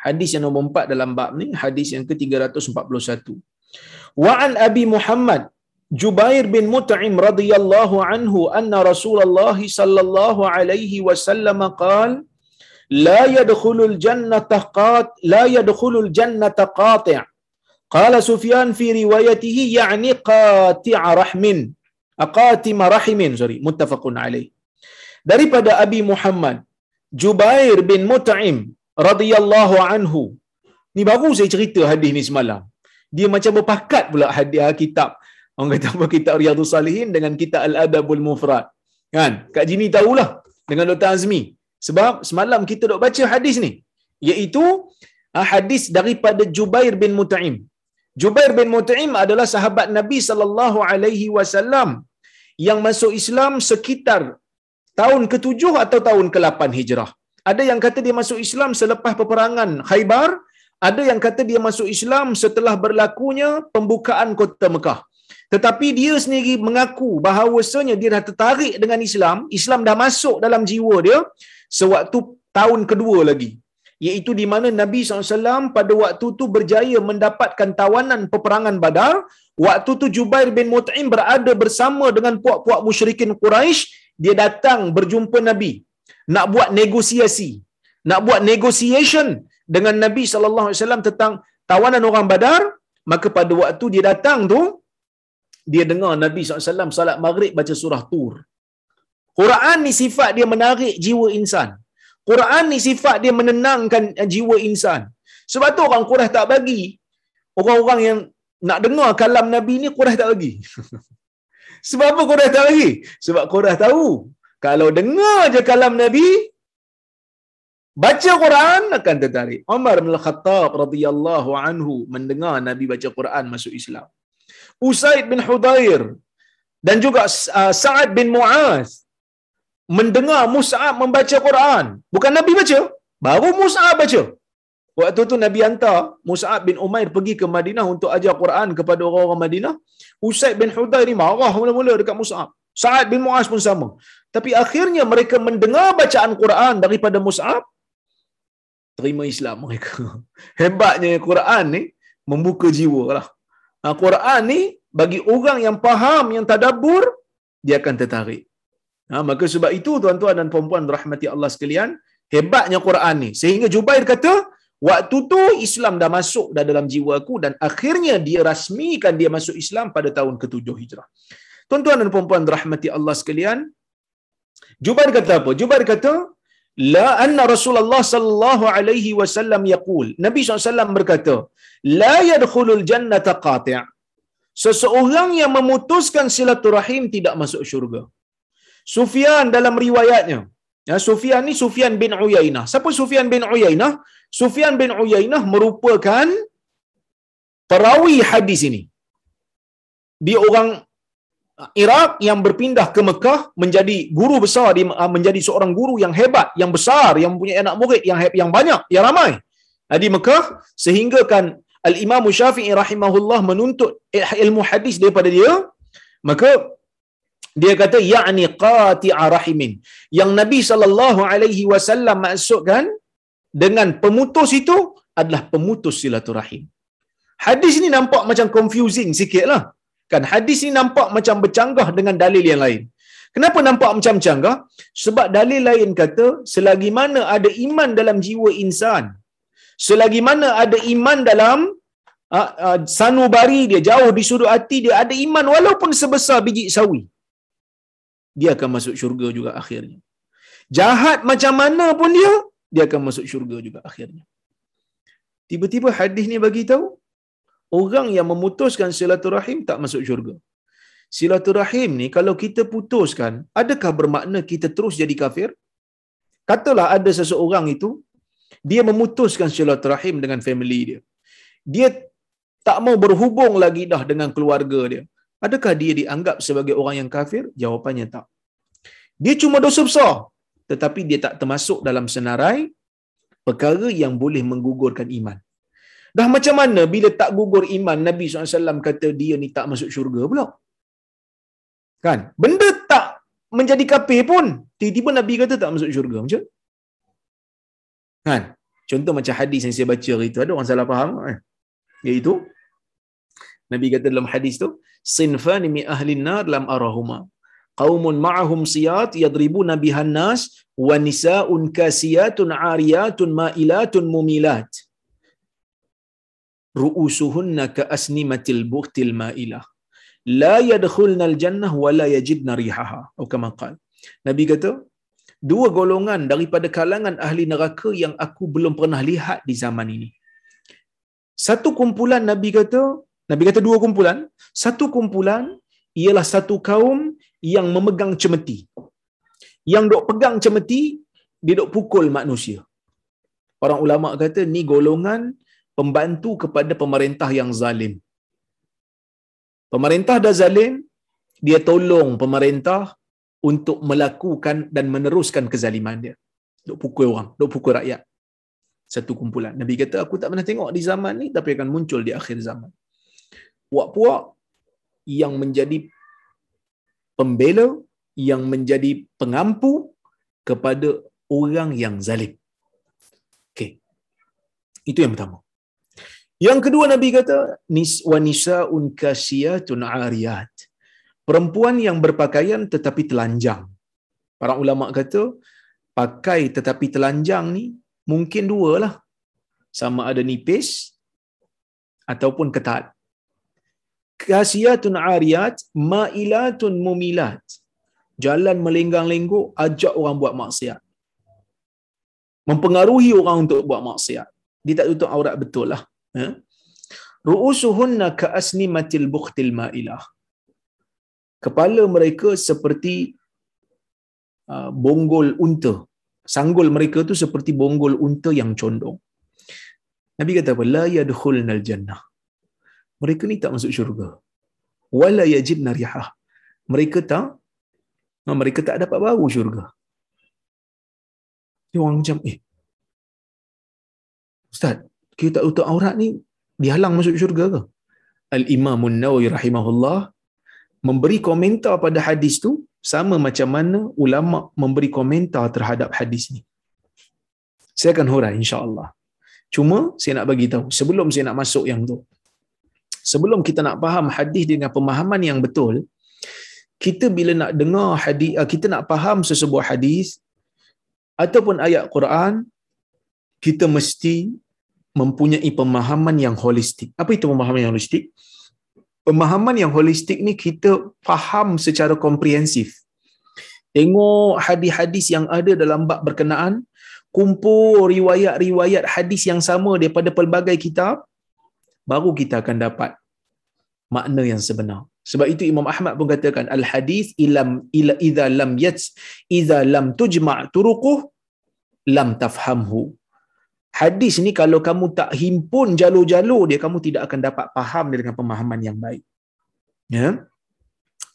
Hadis yang nombor 4 dalam bab ni, hadis yang ke-341. Wa an Abi Muhammad Jubair bin Mutaim radhiyallahu anhu anna Rasulullah sallallahu alaihi wasallam qala la yadkhulul jannata qat la yadkhulul jannata qati'. Qala Sufyan fi riwayatihi ya'ni qati'a rahmin, aqatima rahimin, muttafaqun alaih. Daripada Abi Muhammad Jubair bin Mutaim radhiyallahu anhu. Ni baru saya cerita hadis ni semalam. Dia macam berpakat pula hadis kitab. Orang kata apa, kitab Riyadhus Salihin dengan kitab Al-Adabul Mufrad. Kan? Kak Jini tahulah dengan Dr. Azmi. Sebab semalam kita dok baca hadis ni, iaitu hadis daripada Jubair bin Mutaim. Jubair bin Mutaim adalah sahabat Nabi sallallahu alaihi wasallam yang masuk Islam sekitar tahun ke-7 atau tahun ke-8 Hijrah. Ada yang kata dia masuk Islam selepas peperangan Khaybar, ada yang kata dia masuk Islam setelah berlakunya pembukaan kota Mekah. Tetapi dia sendiri mengaku bahawasanya dia dah tertarik dengan Islam, Islam dah masuk dalam jiwa dia sewaktu tahun kedua lagi, iaitu di mana Nabi SAW pada waktu tu berjaya mendapatkan tawanan peperangan Badar. Waktu tu Jubair bin Mutaim berada bersama dengan puak-puak musyrikin Quraisy. Dia datang berjumpa Nabi, nak buat negosiasi, nak buat negotiation dengan Nabi SAW tentang tawanan orang Badar. Maka pada waktu dia datang tu, dia dengar Nabi SAW salat maghrib baca surah Tur. Quran ni sifat dia menarik jiwa insan. Quran ni sifat dia menenangkan jiwa insan. Sebab tu orang Quraisy tak bagi. Orang-orang yang nak dengar kalam Nabi ni Quraisy tak bagi. Sebab apa Quraisy tak bagi? Sebab Quraisy tahu kalau dengar je kalam Nabi, baca Quran akan tertarik. Umar bin Al-Khattab radhiyallahu anhu mendengar Nabi baca Quran masuk Islam. Usaid bin Hudair dan juga Sa'ad bin Mu'az mendengar Mus'ab membaca Quran. Bukan Nabi baca, baru Mus'ab baca. Waktu tu Nabi hantar Mus'ab bin Umair pergi ke Madinah untuk ajar Quran kepada orang-orang Madinah. Usaid bin Hudair ni marah mula-mula dekat Mus'ab. Sa'ad bin Mu'az pun sama. Tapi akhirnya mereka mendengar bacaan Quran daripada Mus'ab, terima Islam mereka. Hebatnya Quran ni membuka jiwa lah. Quran ni bagi orang yang faham, yang tadabbur, dia akan tertarik. Maka sebab itu tuan-tuan dan puan-puan rahmati Allah sekalian, hebatnya Quran ni. Sehingga Jubair kata, waktu tu Islam dah masuk dah dalam jiwa aku, dan akhirnya dia rasmikan dia masuk Islam pada tahun ke-7 Hijrah. Tuan-tuan dan puan-puan rahmati Allah sekalian, Jubair kata apa? Jubair kata, la anna Rasulullah sallallahu alaihi wasallam yaqul. Nabi SAW berkata, la yadkhulul jannata qati'. Seseorang yang memutuskan silaturahim tidak masuk syurga. Sufyan dalam riwayatnya. Sufyan ni Sufyan bin Uyainah. Siapa Sufyan bin Uyainah? Sufyan bin Uyainah merupakan perawi hadis ini. Dia orang Iraq yang berpindah ke Mekah, menjadi guru besar, menjadi seorang guru yang hebat, yang besar, yang punya anak murid yang banyak, yang ramai di Mekah, sehingga kan Al-Imam Syafi'i rahimahullah menuntut ilmu hadis daripada dia. Maka dia kata ya'ni qati'a rahimin, yang Nabi sallallahu alaihi wasallam maksudkan dengan pemutus itu adalah pemutus silaturahim. Hadis ni nampak macam confusing sikitlah. Kan hadis ni nampak macam bercanggah dengan dalil yang lain. Kenapa nampak macam bercanggah? Sebab dalil lain kata selagi mana ada iman dalam jiwa insan, selagi mana ada iman dalam sanubari dia, jauh di sudut hati dia ada iman walaupun sebesar biji sawi, dia akan masuk syurga juga akhirnya. Jahat macam mana pun dia akan masuk syurga juga akhirnya. Tiba-tiba hadis ni bagi tahu orang yang memutuskan silaturahim tak masuk syurga. silaturahim ni kalau kita putuskan, adakah bermakna kita terus jadi kafir? Katalah ada seseorang itu, dia memutuskan silaturahim dengan family dia. Dia tak mau berhubung lagi dah dengan keluarga dia. Adakah dia dianggap sebagai orang yang kafir? Jawapannya tak. Dia cuma dosa besar, tetapi dia tak termasuk dalam senarai perkara yang boleh menggugurkan iman. Dah macam mana bila tak gugur iman, Nabi SAW kata dia ni tak masuk syurga pula. Kan? Benda tak menjadi kafir pun, tiba-tiba Nabi kata tak masuk syurga. Macam? Kan? Contoh macam hadis yang saya baca hari tu, ada orang salah faham. Iaitu, Nabi kata dalam hadis tu, Sinfani mi ahlin nar lam arahuma. Qaumun ma'ahum siyat yadribuna bihan nas wa nisa'un kasiyatun 'ariyatun ma'ilatun mumilat. Ru'usuhunna ka'asnimatil buhtil ma'ilah. La yadkhulnal jannah wa la yajidna rihaha. Atau kama qala. Nabi kata, dua golongan daripada kalangan ahli neraka yang aku belum pernah lihat di zaman ini. Satu kumpulan, Nabi kata dua kumpulan. Satu kumpulan ialah satu kaum yang memegang cemeti. Yang dok pegang cemeti, dia dok pukul manusia. Para ulama kata ni golongan pembantu kepada pemerintah yang zalim. Pemerintah dah zalim, dia tolong pemerintah untuk melakukan dan meneruskan kezaliman dia. Dok pukul orang, dok pukul rakyat. Satu kumpulan. Nabi kata aku tak pernah tengok di zaman ni, tapi akan muncul di akhir zaman. Puak-puak yang menjadi pembela, yang menjadi pengampu kepada orang yang zalim. Okey. Itu yang pertama. Yang kedua, Nabi kata nisa'un kasiyatun 'ariyat. Perempuan yang berpakaian tetapi telanjang. Para ulama kata pakai tetapi telanjang ni mungkin dua lah. Sama ada nipis ataupun ketat. Kasiyatun 'ariyat, ma'ilatun mumilat. Jalan melenggang-lenggok, ajak orang buat maksiat. Mempengaruhi orang untuk buat maksiat. Dia tak tutup aurat betul lah. Ru'usuhunna ka'asnimatil bukhtil ma'ilah. Kepala mereka seperti bonggol unta. Sanggul mereka tu seperti bonggol unta yang condong. Nabi kata apa? La yadkhulnal jannah. Mereka ni tak masuk syurga. Wala yajidna rihah. Mereka tak dapat bau syurga. Dia orang macam, Ustaz, kita tak tutup aurat ni dihalang masuk syurga ke? Al-Imam An-Nawawi rahimahullah memberi komentar pada hadis tu sama macam mana ulama memberi komentar terhadap hadis ni. Saya akan hurai insya-Allah. Cuma saya nak bagi tahu sebelum saya nak masuk yang tu. Sebelum kita nak faham hadis dengan pemahaman yang betul, kita bila nak dengar hadis, kita nak faham sesebuah hadis ataupun ayat Quran, kita mesti mempunyai pemahaman yang holistik. Apa itu pemahaman yang holistik? Pemahaman yang holistik ni kita faham secara komprehensif. Tengok hadis-hadis yang ada dalam bab berkenaan, kumpul riwayat-riwayat hadis yang sama daripada pelbagai kitab, baru kita akan dapat makna yang sebenar. Sebab itu Imam Ahmad pun katakan al-hadis idza lam tujma' turuquh lam tafhamhu. Hadis ni kalau kamu tak himpun jalur-jalur dia, kamu tidak akan dapat faham dengan pemahaman yang baik. Ya.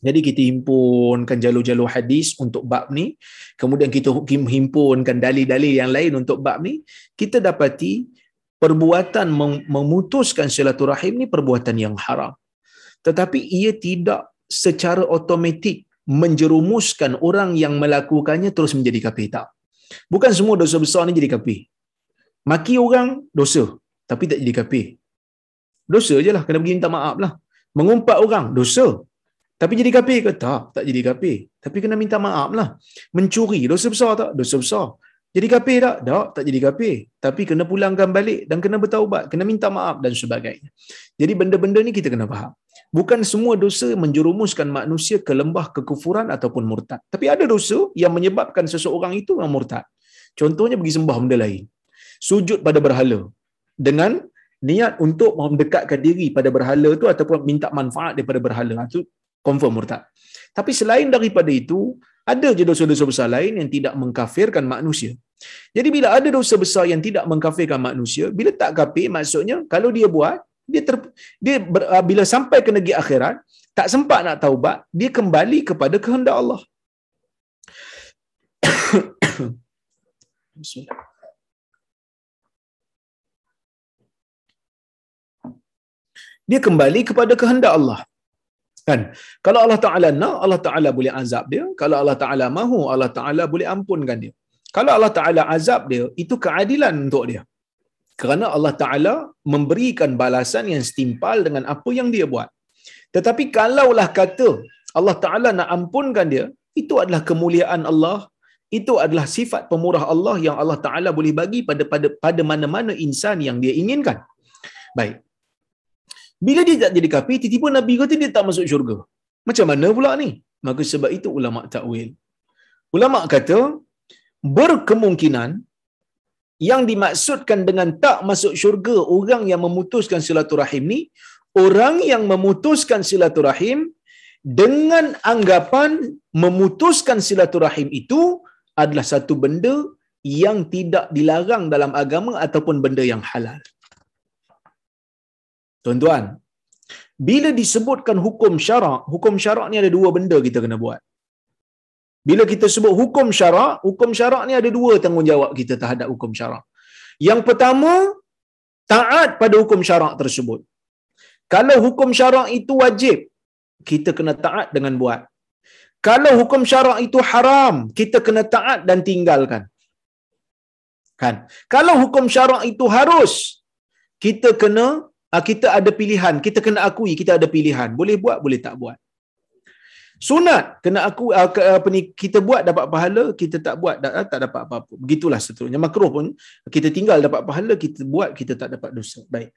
Jadi kita himpunkan jalur-jalur hadis untuk bab ni, kemudian kita himpunkan dalil-dalil yang lain untuk bab ni, kita dapati perbuatan memutuskan silaturahim ni perbuatan yang haram. Tetapi ia tidak secara automatik menjerumuskan orang yang melakukannya terus menjadi kafir. Tak. Bukan semua dosa besar ni jadi kafir. Maki orang dosa tapi tak jadi kafir. Dosa je lah, kena pergi minta maaf lah. Mengumpat orang dosa tapi jadi kafir ke? Tak jadi kafir. Tapi kena minta maaf lah. Mencuri dosa besar tak? Dosa besar. Jadi kafir tak? Tak jadi kafir. Tapi kena pulangkan balik dan kena bertaubat, kena minta maaf dan sebagainya. Jadi benda-benda ni kita kena faham. Bukan semua dosa menjerumuskan manusia ke lembah kekufuran ataupun murtad. Tapi ada dosa yang menyebabkan seseorang itu yang murtad. Contohnya pergi sembah benda lain. Sujud pada berhala dengan niat untuk mendekatkan diri pada berhala tu ataupun minta manfaat daripada berhala. Itu confirm murtad. Tapi selain daripada itu, ada je dosa-dosa besar lain yang tidak mengkafirkan manusia. Jadi bila ada dosa besar yang tidak mengkafirkan manusia, bila tak kafir maksudnya kalau dia buat, bila sampai ke negeri akhirat, tak sempat nak taubat, dia kembali kepada kehendak Allah. Bismillah. Dia kembali kepada kehendak Allah. Kan? Kalau Allah Ta'ala nak, Allah Ta'ala boleh azab dia. Kalau Allah Ta'ala mahu, Allah Ta'ala boleh ampunkan dia. Kalau Allah Ta'ala azab dia, itu keadilan untuk dia. Kerana Allah Ta'ala memberikan balasan yang setimpal dengan apa yang dia buat. Tetapi kalaulah kata Allah Ta'ala nak ampunkan dia, itu adalah kemuliaan Allah, itu adalah sifat pemurah Allah yang Allah Ta'ala boleh bagi pada mana-mana insan yang dia inginkan. Baik. Bila dia tak jadi kafir, tiba-tiba Nabi kata dia tak masuk syurga. Macam mana pula ni? Maka sebab itu ulama takwil. Ulama kata berkemungkinan yang dimaksudkan dengan tak masuk syurga orang yang memutuskan silaturahim ni, orang yang memutuskan silaturahim dengan anggapan memutuskan silaturahim itu adalah satu benda yang tidak dilarang dalam agama ataupun benda yang halal. Tuan-tuan, bila disebutkan hukum syarak ni ada dua benda kita kena buat. Bila kita sebut hukum syarak ni ada dua tanggungjawab kita terhadap hukum syarak. Yang pertama, taat pada hukum syarak tersebut. Kalau hukum syarak itu wajib, kita kena taat dengan buat. Kalau hukum syarak itu haram, kita kena taat dan tinggalkan. Kan? Kalau hukum syarak itu harus, kita ada pilihan, kita kena akui kita ada pilihan, boleh buat boleh tak buat. Sunat kena aku apa ni, kita buat dapat pahala, kita tak buat tak dapat apa-apa. Begitulah seterusnya. Makruh pun kita tinggal dapat pahala, kita buat kita tak dapat dosa. Baik.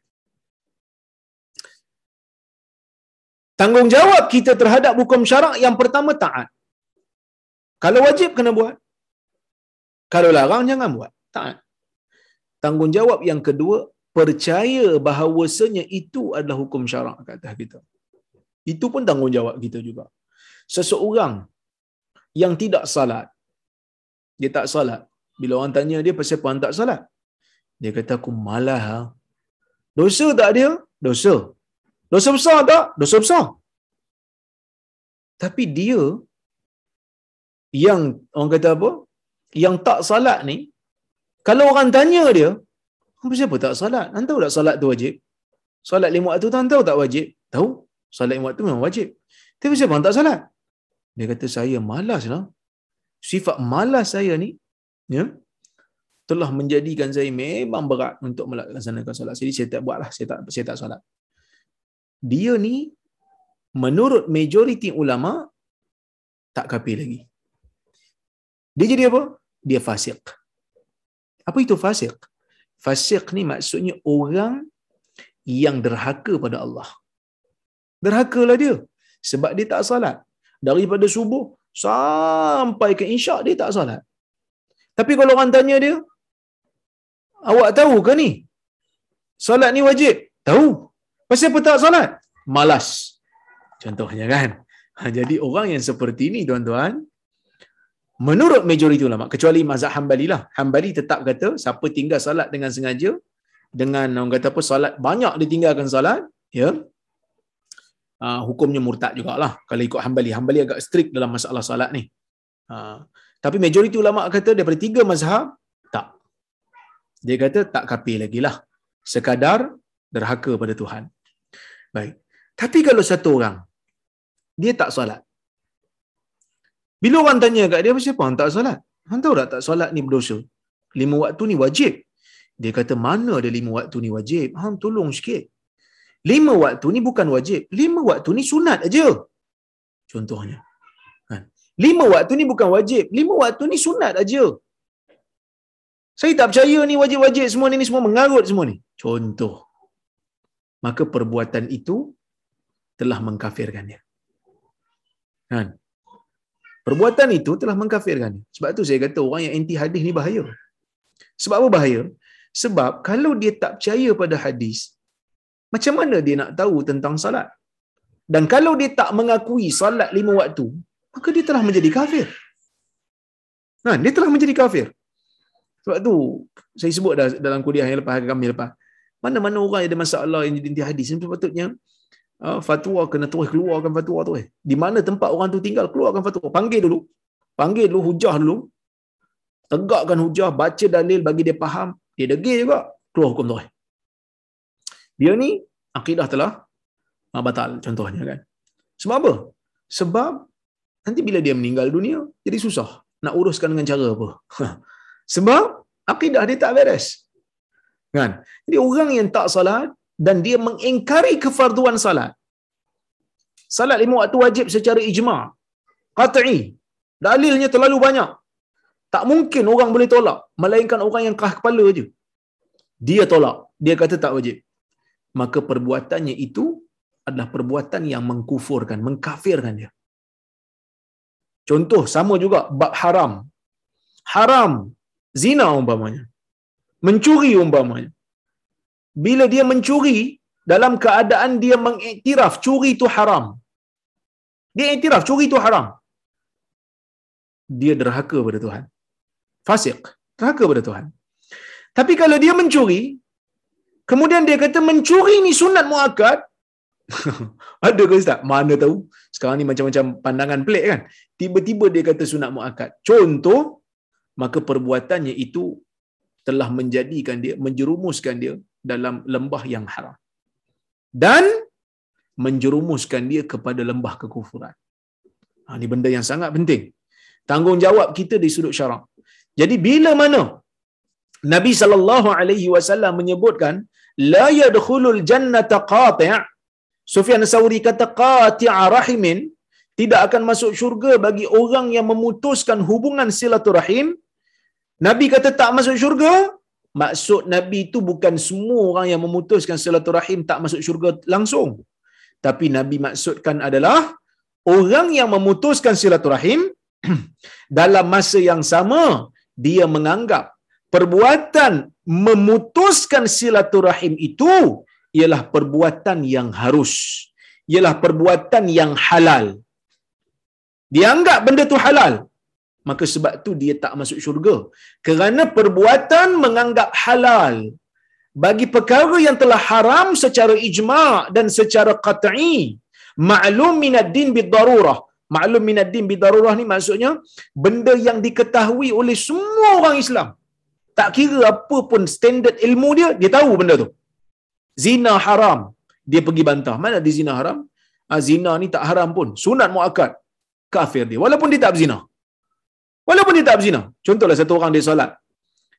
Tanggungjawab kita terhadap hukum syarak yang pertama taat. Kalau wajib kena buat. Kalau larang jangan buat, taat. Tanggungjawab yang kedua, percaya bahawasanya itu adalah hukum syarak kat atas kita. Itu pun tanggungjawab kita juga. Seseorang yang tidak salat, dia tak salat. Bila orang tanya dia pasal apa tak salat, dia kata aku malas. Dosa tak dia? Dosa. Dosa besar tak? Dosa besar. Tapi dia yang orang kata apa? Yang tak salat ni, kalau orang tanya dia, siapa tak salat? Anda tahu tak salat tu wajib? Salat lima waktu tu anda tahu tak wajib? Tahu. Salat lima waktu memang wajib. Tapi siapa tak salat? Dia kata saya malaslah. Sifat malas saya ni ya telah menjadikan saya memang berat untuk melaksanakan salat. Jadi saya tak buatlah, saya tak salat. Dia ni menurut majoriti ulama tak kafir lagi. Dia jadi apa? Dia fasik. Apa itu fasik? Fasik ni maksudnya orang yang derhaka pada Allah. Derhakalah dia sebab dia tak salat. Daripada subuh sampai ke isyak dia tak salat. Tapi kalau orang tanya dia, awak tahu ke ni? Salat ni wajib. Tahu. Pasal apa tak salat? Malas. Contohnya kan. Jadi orang yang seperti ni tuan-tuan, menurut majoriti ulama, kecuali mazhab Hanbali lah. Hanbali tetap kata siapa tinggal salat dengan sengaja, dengan orang kata apa salat banyak dia tinggalkan salat, ya. Hukumnya murtad jugalah kalau ikut Hanbali. Hanbali agak strict dalam masalah salat ni. Tapi majoriti ulama kata daripada tiga mazhab tak. Dia kata tak kafir lagilah. Sekadar derhaka pada Tuhan. Baik. Tapi kalau satu orang dia tak salat, bila orang tanya kat dia, siapa hang tak solat? Hang tahu tak solat ni berdosa? Lima waktu ni wajib. Dia kata, mana ada lima waktu ni wajib? Hang tolong sikit. Lima waktu ni bukan wajib. Lima waktu ni sunat aja. Contohnya. Kan? Lima waktu ni bukan wajib. Lima waktu ni sunat aja. Saya tak percaya ni wajib-wajib semua ni semua mengarut semua ni. Contoh. Maka perbuatan itu telah mengkafirkannya. Kan? Perbuatan itu telah mengkafirkan. Sebab tu saya kata orang yang anti hadis ni bahaya. Sebab apa bahaya? Sebab kalau dia tak percaya pada hadis, macam mana dia nak tahu tentang salat? Dan kalau dia tak mengakui salat 5 waktu, maka dia telah menjadi kafir. Nah, dia telah menjadi kafir. Sebab tu saya sebut dah dalam kuliah yang lepas, hari Khamis lepas. Mana-mana orang yang ada masalah yang jadi inti hadis, sepatutnya fatwa kena terus keluarkan fatwa tu. Di mana tempat orang tu tinggal, keluarkan fatwa, panggil dulu hujah dulu. Tegakkan hujah, baca dalil, bagi dia faham, dia degil juga, keluar hukum tu. Dia ni akidah telah batal contohnya kan. Sebab apa? Sebab nanti bila dia meninggal dunia jadi susah nak uruskan dengan cara apa. Sebab akidah dia tak beres. Kan? Jadi orang yang tak salat dan dia mengingkari kefarduan salat. Salat 5 waktu wajib secara ijma'. Qat'i. Dalilnya terlalu banyak. Tak mungkin orang boleh tolak, melainkan orang yang keras kepala aje. Dia tolak, dia kata tak wajib. Maka perbuatannya itu adalah perbuatan yang mengkufurkan, mengkafirkan dia. Contoh sama juga bab haram. Haram zina umpamanya. Mencuri umpamanya. Bila dia mencuri dalam keadaan dia mengiktiraf curi itu haram. Dia iktiraf curi itu haram. Dia derhaka pada Tuhan. Fasik, derhaka pada Tuhan. Tapi kalau dia mencuri, kemudian dia kata mencuri ni sunat muakkad. Ada ke ustaz? Mana tahu. Sekarang ni macam-macam pandangan pelik kan. Tiba-tiba dia kata sunat muakkad. Contoh, maka perbuatannya itu telah menjadikan dia, menjerumuskan dia dalam lembah yang haram. Dan menjerumuskan dia kepada lembah kekufuran. Ini benda yang sangat penting. Tanggungjawab kita di sudut syarak. Jadi bila mana Nabi SAW menyebutkan la yadkhulul jannata qati', Sufyan As-Sawri kata qati'a rahimin, tidak akan masuk syurga bagi orang yang memutuskan hubungan silaturahim. Nabi kata tak masuk syurga, maksud Nabi itu bukan semua orang yang memutuskan silaturahim tak masuk syurga langsung. Tapi Nabi maksudkan adalah orang yang memutuskan silaturahim dalam masa yang sama dia menganggap perbuatan memutuskan silaturahim itu ialah perbuatan yang harus, ialah perbuatan yang halal. Dia anggap benda tu halal, maka sebab tu dia tak masuk syurga, kerana perbuatan menganggap halal bagi perkara yang telah haram secara ijma' dan secara qat'i. Ma'lum minad din bidarurah. Ma'lum minad din bidarurah ni maksudnya benda yang diketahui oleh semua orang Islam. Tak kira apa pun standard ilmu dia, dia tahu benda tu. Zina haram, dia pergi bantah. Mana ada zina haram? Zina ni tak haram pun. Sunat muakkad. Kafir dia. Walaupun dia tak berzina. Contohlah satu orang dia solat.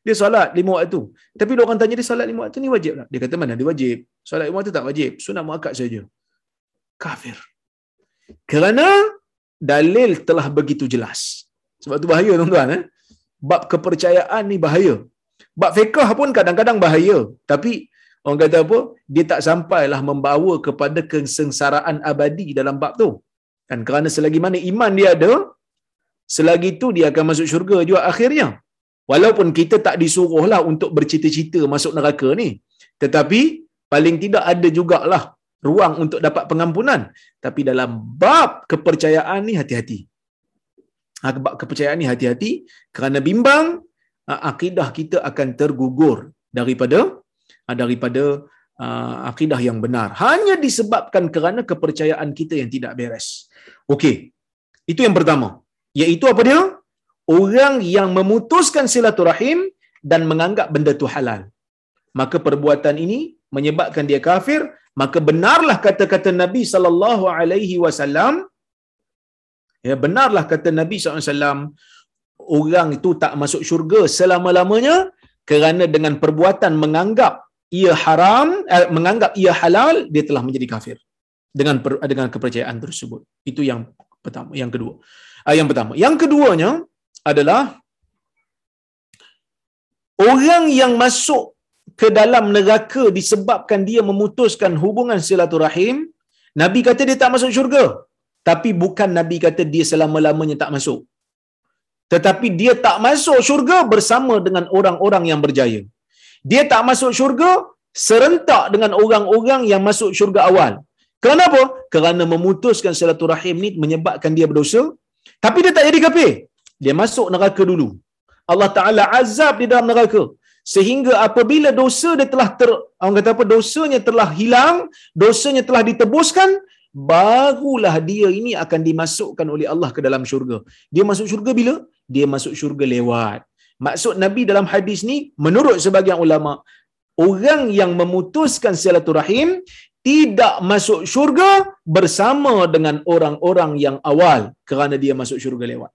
Dia solat 5 waktu. Tapi bila orang tanya dia solat 5 waktu ni wajib tak? Dia kata mana dia wajib. Solat 5 waktu tak wajib. Sunat muakkad saja. Kafir. Kerana dalil telah begitu jelas. Sebab tu bahaya tuan-tuan. Bab kepercayaan ni bahaya. Bab fiqh pun kadang-kadang bahaya. Tapi orang kata apa? Dia tak sampailah membawa kepada kesengsaraan abadi dalam bab tu. Kan? Kerana selagi mana iman dia ada, selagi tu dia akan masuk syurga juga akhirnya. Walaupun kita tak disuruhlah untuk bercita-cita masuk neraka ni. Tetapi paling tidak ada jugalah ruang untuk dapat pengampunan. Tapi dalam bab kepercayaan ni hati-hati. Bab kepercayaan ni hati-hati, kerana bimbang akidah kita akan tergugur daripada akidah yang benar, hanya disebabkan kerana kepercayaan kita yang tidak beres. Okey, itu yang pertama, iaitu apa dia? Orang yang memutuskan silaturahim dan menganggap benda tu halal, maka perbuatan ini menyebabkan dia kafir. Maka benarlah kata-kata Nabi SAW, ya, benarlah kata Nabi SAW, orang itu tak masuk syurga selama-lamanya kerana dengan perbuatan menganggap ia haram, menganggap ia halal, dia telah menjadi kafir dengan kepercayaan tersebut. Itu yang pertama, yang kedua. Yang pertama. Yang keduanya adalah orang yang masuk ke dalam neraka disebabkan dia memutuskan hubungan silaturahim. Nabi kata dia tak masuk syurga, tapi bukan Nabi kata dia selama-lamanya tak masuk. Tetapi dia tak masuk syurga bersama dengan orang-orang yang berjaya. Dia tak masuk syurga serentak dengan orang-orang yang masuk syurga awal. Kerana apa? Kerana memutuskan silaturahim ni menyebabkan dia berdosa, tapi dia tak jadi kafir. Dia masuk neraka dulu. Allah Ta'ala azab di dalam neraka. Sehingga apabila dosa dia telah orang kata apa? Dosanya telah hilang, dosanya telah ditebuskan, barulah dia ini akan dimasukkan oleh Allah ke dalam syurga. Dia masuk syurga bila? Dia masuk syurga lewat. Maksud Nabi dalam hadis ni, menurut sebahagian ulama, orang yang memutuskan silaturahim tidak masuk syurga bersama dengan orang-orang yang awal kerana dia masuk syurga lewat.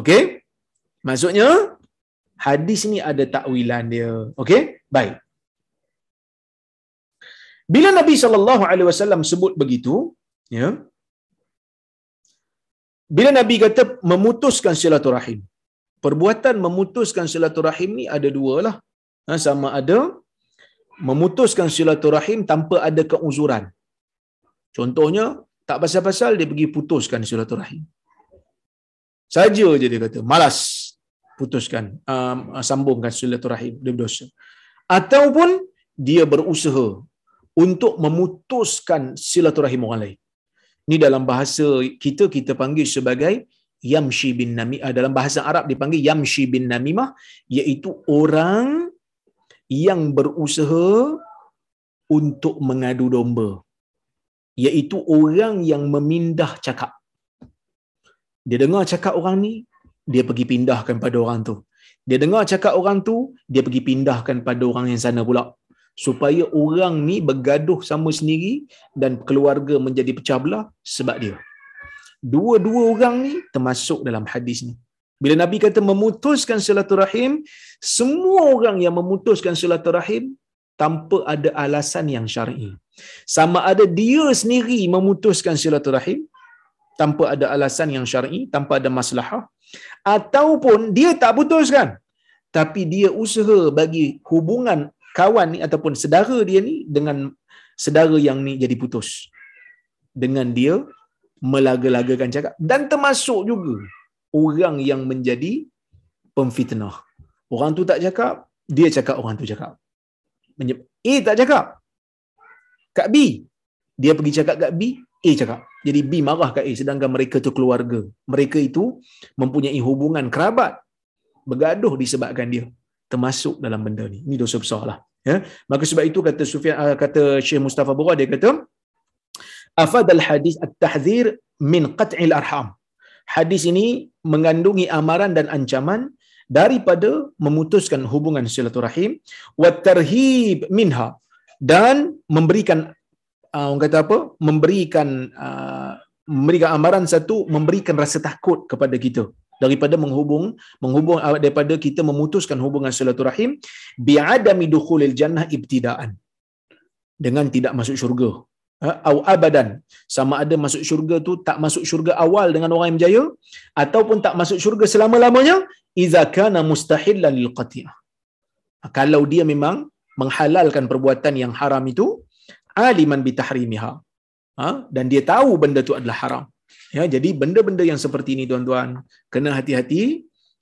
Okey? Maksudnya hadis ni ada takwilan dia. Okey? Baik. Bila Nabi sallallahu alaihi wasallam sebut begitu, ya. Bila Nabi kata memutuskan silaturahim, perbuatan memutuskan silaturahim ni ada dua lah. Sama ada memutuskan silaturahim tanpa ada keuzuran. Contohnya, tak pasal-pasal dia pergi putuskan silaturahim. Saja je dia kata, malas putuskan, sambungkan silaturahim, dia berdosa. Ataupun dia berusaha untuk memutuskan silaturahim orang lain. Ni dalam bahasa kita, kita panggil sebagai yamshi bin namimah. Dalam bahasa Arab dipanggil yamshi bin namimah, iaitu orang yang berusaha untuk mengadu domba, iaitu orang yang memindah cakap. Dia dengar cakap orang ni, dia pergi pindahkan pada orang tu. Dia dengar cakap orang tu, dia pergi pindahkan pada orang yang sana pula, supaya orang ni bergaduh sama sendiri dan keluarga menjadi pecah belah sebab dia. Dua-dua orang ni termasuk dalam hadis ni. Bila Nabi kata memutuskan silaturahim, semua orang yang memutuskan silaturahim tanpa ada alasan yang syar'i. Sama ada dia sendiri memutuskan silaturahim tanpa ada alasan yang syar'i, tanpa ada maslahah, ataupun dia tak putuskan tapi dia usaha bagi hubungan kawan ni ataupun sedara dia ni dengan sedara yang ni jadi putus, dengan dia melaga-lagakan cakap. Dan termasuk juga orang yang menjadi pemfitnah. Orang tu tak cakap, dia cakap orang tu cakap. A tak cakap kat B, dia pergi cakap kat B, A cakap. Jadi B marah kat A, sedangkan mereka tu keluarga. Mereka itu mempunyai hubungan kerabat. Bergaduh disebabkan dia. Termasuk dalam benda ni. Ini dosa besar lah. Ya? Maka sebab itu kata Sufyan, kata Sheikh Mustafa Bura, dia kata, afadal hadis at-tahzir min qat'il arham. Hadis ini mengandungi amaran dan ancaman daripada memutuskan hubungan silaturahim, wa tarhib minha, dan memberikan orang kata apa? Memberikan amaran satu, memberikan rasa takut kepada kita daripada menghubung daripada kita memutuskan hubungan silaturahim, bi'adami dukhulil jannah ibtidaan, dengan tidak masuk syurga, atau abadan, sama ada masuk syurga tu tak masuk syurga awal dengan orang yang berjaya, ataupun tak masuk syurga selama-lamanya, iza kana mustahillan lil qati'ah, kalau dia memang menghalalkan perbuatan yang haram itu, aliman bitahrimiha, dan dia tahu benda tu adalah haram. Ya, jadi benda-benda yang seperti ini tuan-tuan kena hati-hati,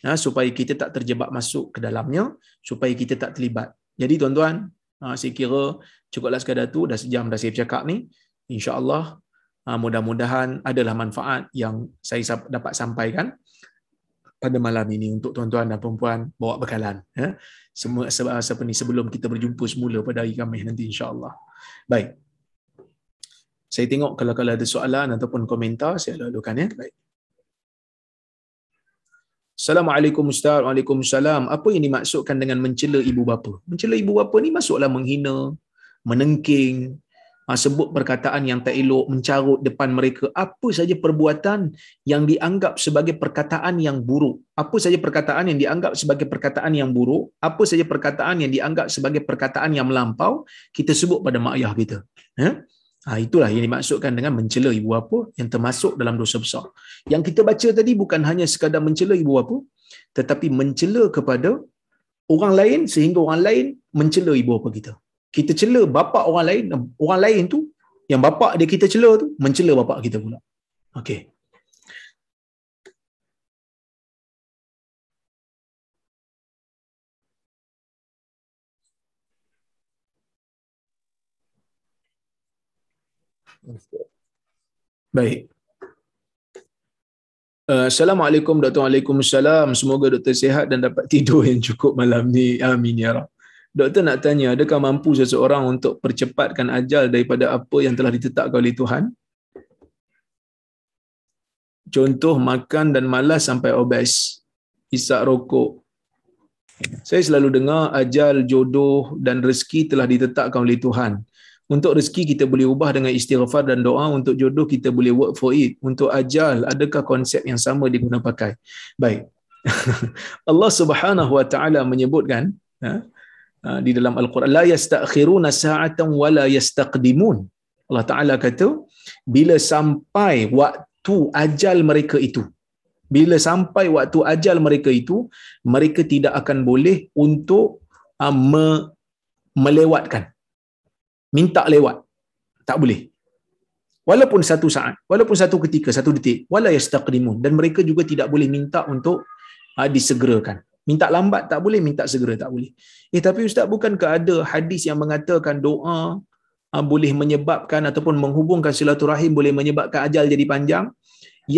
ya, supaya kita tak terjebak masuk ke dalamnya, supaya kita tak terlibat. Jadi tuan-tuan, saya kira cukuplah sekadar tu, dah sejam dah saya bercakap ni. Insya-Allah mudah-mudahan adalah manfaat yang saya dapat sampaikan pada malam ini untuk tuan-tuan dan puan-puan bawa bekalan, ya. Sebelum kita berjumpa semula pada hari Khamis nanti insya-Allah. Baik. Saya tengok kalau ada soalan ataupun komentar, saya lalukan, ya. Baik. Assalamualaikum Ustaz. Waalaikumsalam. Apa yang dimaksudkan dengan mencela ibu bapa? Mencela ibu bapa ni masuklah menghina, menengking, sebut perkataan yang tak elok, mencarut depan mereka. Apa saja perbuatan yang dianggap sebagai perkataan yang buruk. Apa saja perkataan yang dianggap sebagai perkataan yang buruk. Apa saja perkataan yang dianggap sebagai perkataan yang melampau, kita sebut pada mak ayah kita. Ya? Itulah yang dimaksudkan dengan mencela ibu bapa, yang termasuk dalam dosa besar. Yang kita baca tadi bukan hanya sekadar mencela ibu bapa, tetapi mencela kepada orang lain sehingga orang lain mencela ibu bapa kita. Kita cela bapa orang lain tu, yang bapa dia kita cela tu, mencela bapa kita pula. Okey. Baik. Assalamualaikum Dr. Waalaikumsalam. Semoga Dr. sihat dan dapat tidur yang cukup malam ni. Amin ya Rabb. Doktor nak tanya, adakah mampu seseorang untuk percepatkan ajal daripada apa yang telah ditetapkan oleh Tuhan? Contoh, makan dan malas sampai obes, isap rokok. Saya selalu dengar ajal, jodoh dan rezeki telah ditetapkan oleh Tuhan. Untuk rezeki kita boleh ubah dengan istighfar dan doa, untuk jodoh kita boleh work for it. Untuk ajal, adakah konsep yang sama diguna pakai? Baik. Allah Subhanahu wa taala menyebutkan di dalam Al-Quran, la yastakhiruna sa'atan wa la yastaqdimun. Allah Taala kata, bila sampai waktu ajal mereka itu, mereka tidak akan boleh untuk melewatkan, minta lewat. Tak boleh. Walaupun satu saat, walaupun satu ketika, satu detik, wala yastaqdimun, dan mereka juga tidak boleh minta untuk disegerakan. Minta lambat tak boleh, minta segera tak boleh. Tapi Ustaz, bukankah ada hadis yang mengatakan doa boleh menyebabkan ataupun menghubungkan silaturahim boleh menyebabkan ajal jadi panjang?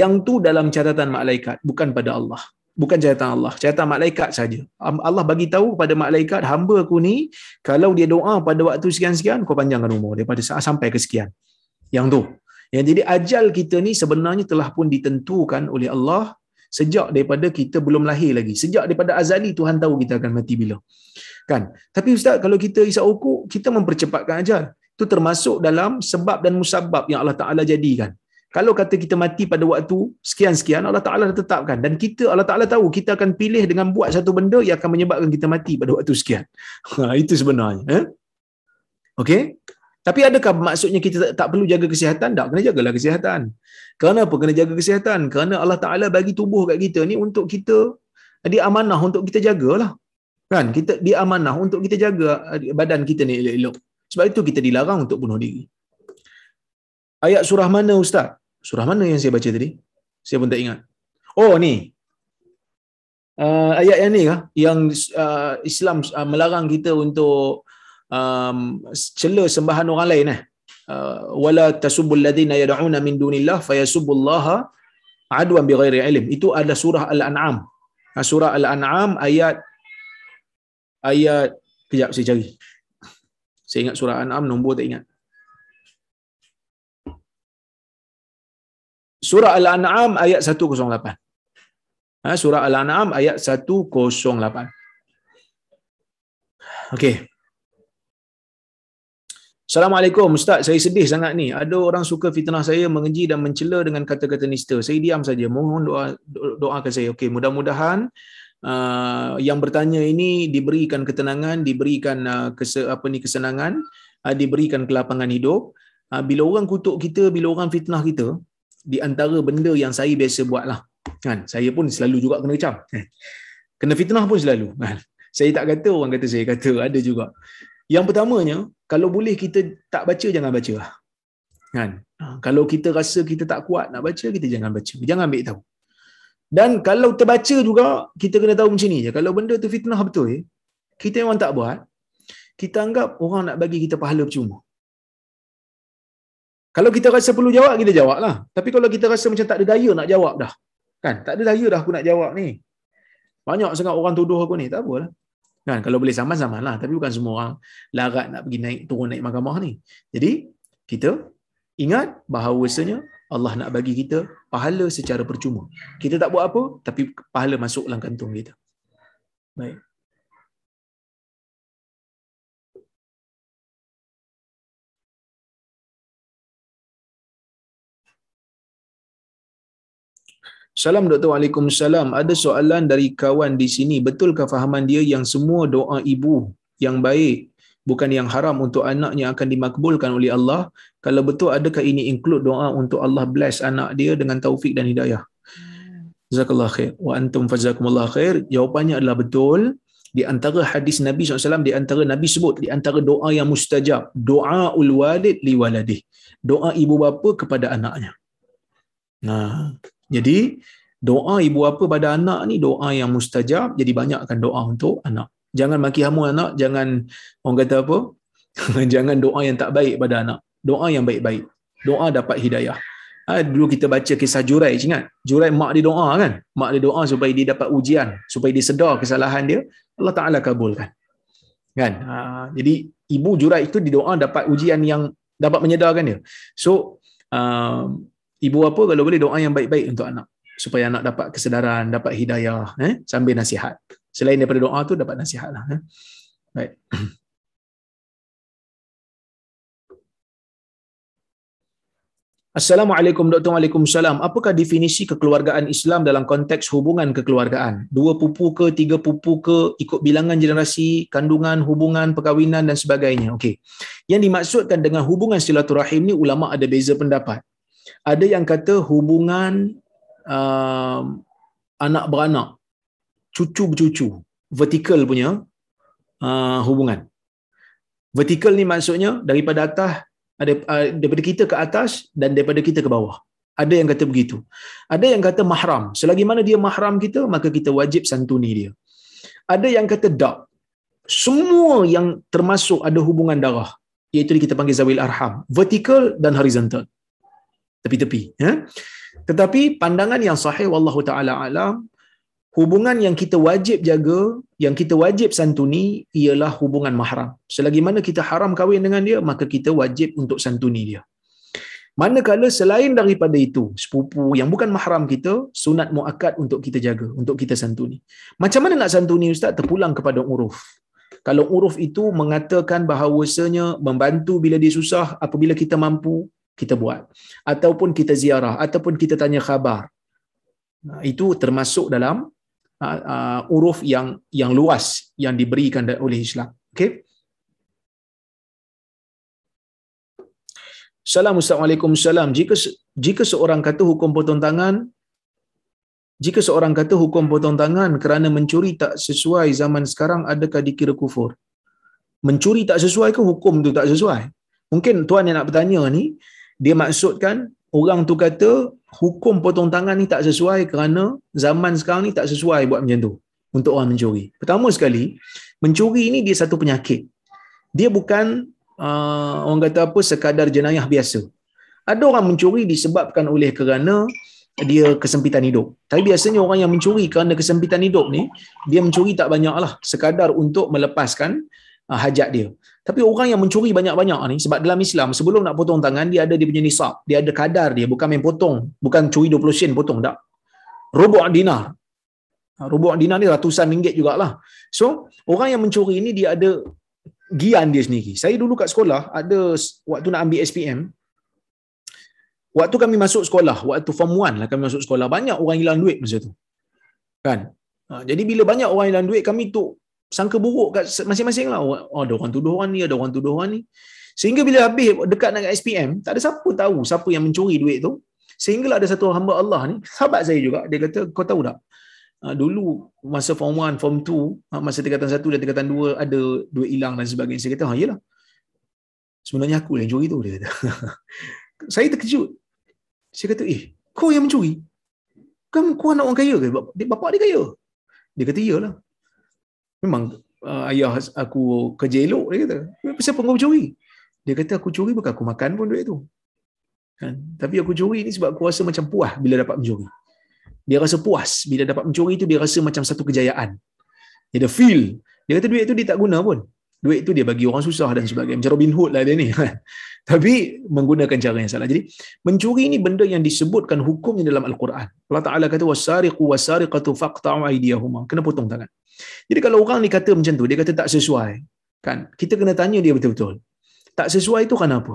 Yang tu dalam catatan malaikat, bukan pada Allah. Bukan catatan Allah, catatan malaikat saja. Allah bagi tahu pada malaikat, hamba aku ni kalau dia doa pada waktu sekian-sekian, kau panjangkan umur daripada sampai ke sekian. Yang tu. Yang jadi ajal kita ni sebenarnya telah pun ditentukan oleh Allah sejak daripada kita belum lahir lagi. Sejak daripada azali Tuhan tahu kita akan mati bila. Kan? Tapi Ustaz, kalau kita isap rokok, kita mempercepatkan ajal. Itu termasuk dalam sebab dan musabab yang Allah Ta'ala jadikan. Kalau kata kita mati pada waktu sekian-sekian, Allah Ta'ala dah tetapkan. Dan kita, Allah Ta'ala tahu kita akan pilih dengan buat satu benda yang akan menyebabkan kita mati pada waktu sekian. Itu sebenarnya. Okey? Tapi adakah maksudnya kita tak perlu jaga kesihatan? Tak, kena jagalah kesihatan. Kenapa kena jaga kesihatan? Kerana Allah Ta'ala bagi tubuh kat kita ni untuk kita, dia amanah untuk kita jagalah. Kan? Dia amanah untuk kita jaga badan kita ni elok-elok. Sebab itu kita dilarang untuk bunuh diri. Ayat surah mana Ustaz? Surah mana yang saya baca tadi? Saya pun tak ingat. Oh, ni. Ayat yang ni kah? Yang Islam melarang kita untuk cela sembahan orang lain wala tasubbul ladina yad'una min dunillah fayasubbullaha adwan bighairi ilm. Itu adalah surah Al-An'am. Surah Al-An'am ayat kejap saya cari. Saya ingat surah An'am nombor tak ingat. Surah Al-An'am ayat 108. Surah Al-An'am ayat 108. Okey. Assalamualaikum Ustaz, saya sedih sangat ni. Ada orang suka fitnah saya, mengeji dan mencela dengan kata-kata nista. Saya diam saja. Mohon doakan saya. Okey, mudah-mudahan yang bertanya ini diberikan ketenangan, diberikan kesenangan, diberikan kelapangan hidup. Bila orang kutuk kita, bila orang fitnah kita, di antara benda yang saya biasa buatlah. Kan? Saya pun selalu juga kena kecam. Kena fitnah pun selalu. Saya tak kata orang kata saya kata, ada juga. Yang pertamanya, kalau boleh kita tak baca, jangan baca. Kan? Kalau kita rasa kita tak kuat nak baca, kita jangan baca. Jangan ambil tahu. Dan kalau terbaca juga, kita kena tahu macam ni je. Kalau benda tu fitnah betul, kita memang tak buat. Kita anggap orang nak bagi kita pahala percuma. Kalau kita rasa perlu jawab, kita jawablah. Tapi kalau kita rasa macam tak ada daya nak jawab dah. Kan? Tak ada daya dah aku nak jawab ni. Banyak sangat orang tuduh aku ni. Tak apalah. Kan, kalau boleh saman-saman lah. Tapi bukan semua orang larat nak pergi naik, turun naik mahkamah ni. Jadi, kita ingat bahawasanya Allah nak bagi kita pahala secara percuma. Kita tak buat apa, tapi pahala masuk dalam kantung kita. Baik. Salam Dr. Waalaikumsalam. Ada soalan dari kawan di sini. Betulkah fahaman dia yang semua doa ibu yang baik bukan yang haram untuk anaknya akan dimakbulkan oleh Allah? Kalau betul, adakah ini include doa untuk Allah bless anak dia dengan taufik dan hidayah? Jazakallah khair. Wa antum fajazakumullah khair. Jawapannya adalah betul. Di antara hadis Nabi SAW, di antara Nabi sebut, di antara doa yang mustajab, doaul walid li waladih. Doa ibu bapa kepada anaknya. Nah, jadi doa ibu bapa pada anak ni doa yang mustajab. Jadi banyakkan doa untuk anak. Jangan maki hamun anak, jangan orang kata apa? Jangan doa yang tak baik pada anak. Doa yang baik-baik. doa dapat hidayah. Dulu kita baca kisah Jurai, ingat? Jurai mak dia doa kan? Mak dia doa supaya dia dapat ujian, supaya dia sedar kesalahan dia, Allah Ta'ala kabulkan. Kan? Jadi ibu Jurai itu didoa dapat ujian yang dapat menyedarkan dia. So, ibu apa kalau boleh doa yang baik-baik untuk anak, supaya anak dapat kesedaran, dapat hidayah, sambil nasihat. Selain daripada doa tu dapat nasihatlah. Baik. Assalamualaikum Dr. Waalaikumsalam. Apakah definisi kekeluargaan Islam dalam konteks hubungan kekeluargaan? 2 pupu ke, 3 pupu ke, ikut bilangan generasi, kandungan, hubungan, perkahwinan dan sebagainya. Okey. Yang dimaksudkan dengan hubungan silaturahim ni ulama ada beza pendapat. Ada yang kata hubungan anak beranak, cucu bercucu, vertikal punya hubungan. Vertikal ni maksudnya daripada atas, daripada kita ke atas dan daripada kita ke bawah. Ada yang kata begitu. Ada yang kata mahram. Selagi mana dia mahram kita, maka kita wajib santuni dia. Ada yang kata dab. Semua yang termasuk ada hubungan darah, iaitu kita panggil zawil arham, vertikal dan horizontal. Tepi-tepi, ya. Tetapi pandangan yang sahih wallahu taala alam, hubungan yang kita wajib jaga, yang kita wajib santuni ialah hubungan mahram. Selagi mana kita haram kahwin dengan dia, maka kita wajib untuk santuni dia. Manakala selain daripada itu, sepupu yang bukan mahram kita, sunat muakkad untuk kita jaga, untuk kita santuni. Macam mana nak santuni ustaz? Terpulang kepada uruf. Kalau uruf itu mengatakan bahawasanya membantu bila dia susah, apabila kita mampu, kita buat. Ataupun kita ziarah, ataupun kita tanya khabar. Itu termasuk dalam uruf yang luas yang diberikan oleh Islam. Okey. Assalamualaikum salam. Jika seorang kata hukum potong tangan kerana mencuri tak sesuai zaman sekarang, adakah dikira kufur? Mencuri tak sesuai ke hukum tu tak sesuai? Mungkin tuan yang nak bertanya ni dia maksudkan orang tu kata hukum potong tangan ni tak sesuai kerana zaman sekarang ni tak sesuai buat macam tu untuk orang mencuri. Pertama sekali, mencuri ni dia satu penyakit. Dia bukan orang kata apa sekadar jenayah biasa. Ada orang mencuri disebabkan oleh kerana dia kesempitan hidup. Tapi biasanya orang yang mencuri kerana kesempitan hidup ni, dia mencuri tak banyaklah, sekadar untuk melepaskan hajat dia. Tapi orang yang mencuri banyak-banyak ni, sebab dalam Islam sebelum nak potong tangan dia ada dia punya nisab, dia ada kadar dia, bukan main potong, bukan curi 20 sen potong tak. Rubuk dinar. Rubuk dinar ni ratusan ringgit jugalah. So, orang yang mencuri ni dia ada gian dia sendiri. Saya dulu kat sekolah ada waktu nak ambil SPM. Waktu kami masuk sekolah, waktu form 1 lah kami masuk sekolah, banyak orang hilang duit masa tu. Kan? Jadi bila banyak orang hilang duit, kami tu sangka buruk kat masing-masing lah. Oh, ada orang tuduh orang ni, ada orang tuduh orang ni. Sehingga bila habis dekat nak SPM, tak ada siapa tahu siapa yang mencuri duit tu. Sehinggalah ada satu hamba Allah ni, sahabat saya juga, dia kata, kau tahu tak? Dulu masa form 1, form 2, masa tingkatan 1 dan tingkatan 2 ada duit hilang dan sebagainya. Saya kata, ha iyalah. Sebenarnya aku yang curi tu, dia kata. Saya terkejut. Saya kata, kau yang mencuri? Kau anak orang kaya ke? Bapak dia kaya. Dia kata, iyalah. Memang ayah aku kerja elok, dia kata. Siapa kau mencuri? Dia kata aku curi bukan aku makan pun duit tu. Kan? Tapi aku curi ni sebab aku rasa macam puas bila dapat mencuri. Dia rasa puas bila dapat mencuri tu, dia rasa macam satu kejayaan. Dia ada feel. Dia kata duit tu dia tak guna pun. Duit tu dia bagi orang susah dan sebagainya. Macam Robin Hood lah dia ni. Tapi menggunakan cara yang salah. Jadi mencuri ni benda yang disebutkan hukumnya dalam Al-Quran. Allah Ta'ala kata wasariqu wasariqatu faqta'u aydiyahuma. Kena potong tangan. Jadi kalau orang ni kata macam tu, dia kata tak sesuai, kan? Kita kena tanya dia betul-betul. Tak sesuai tu kenapa?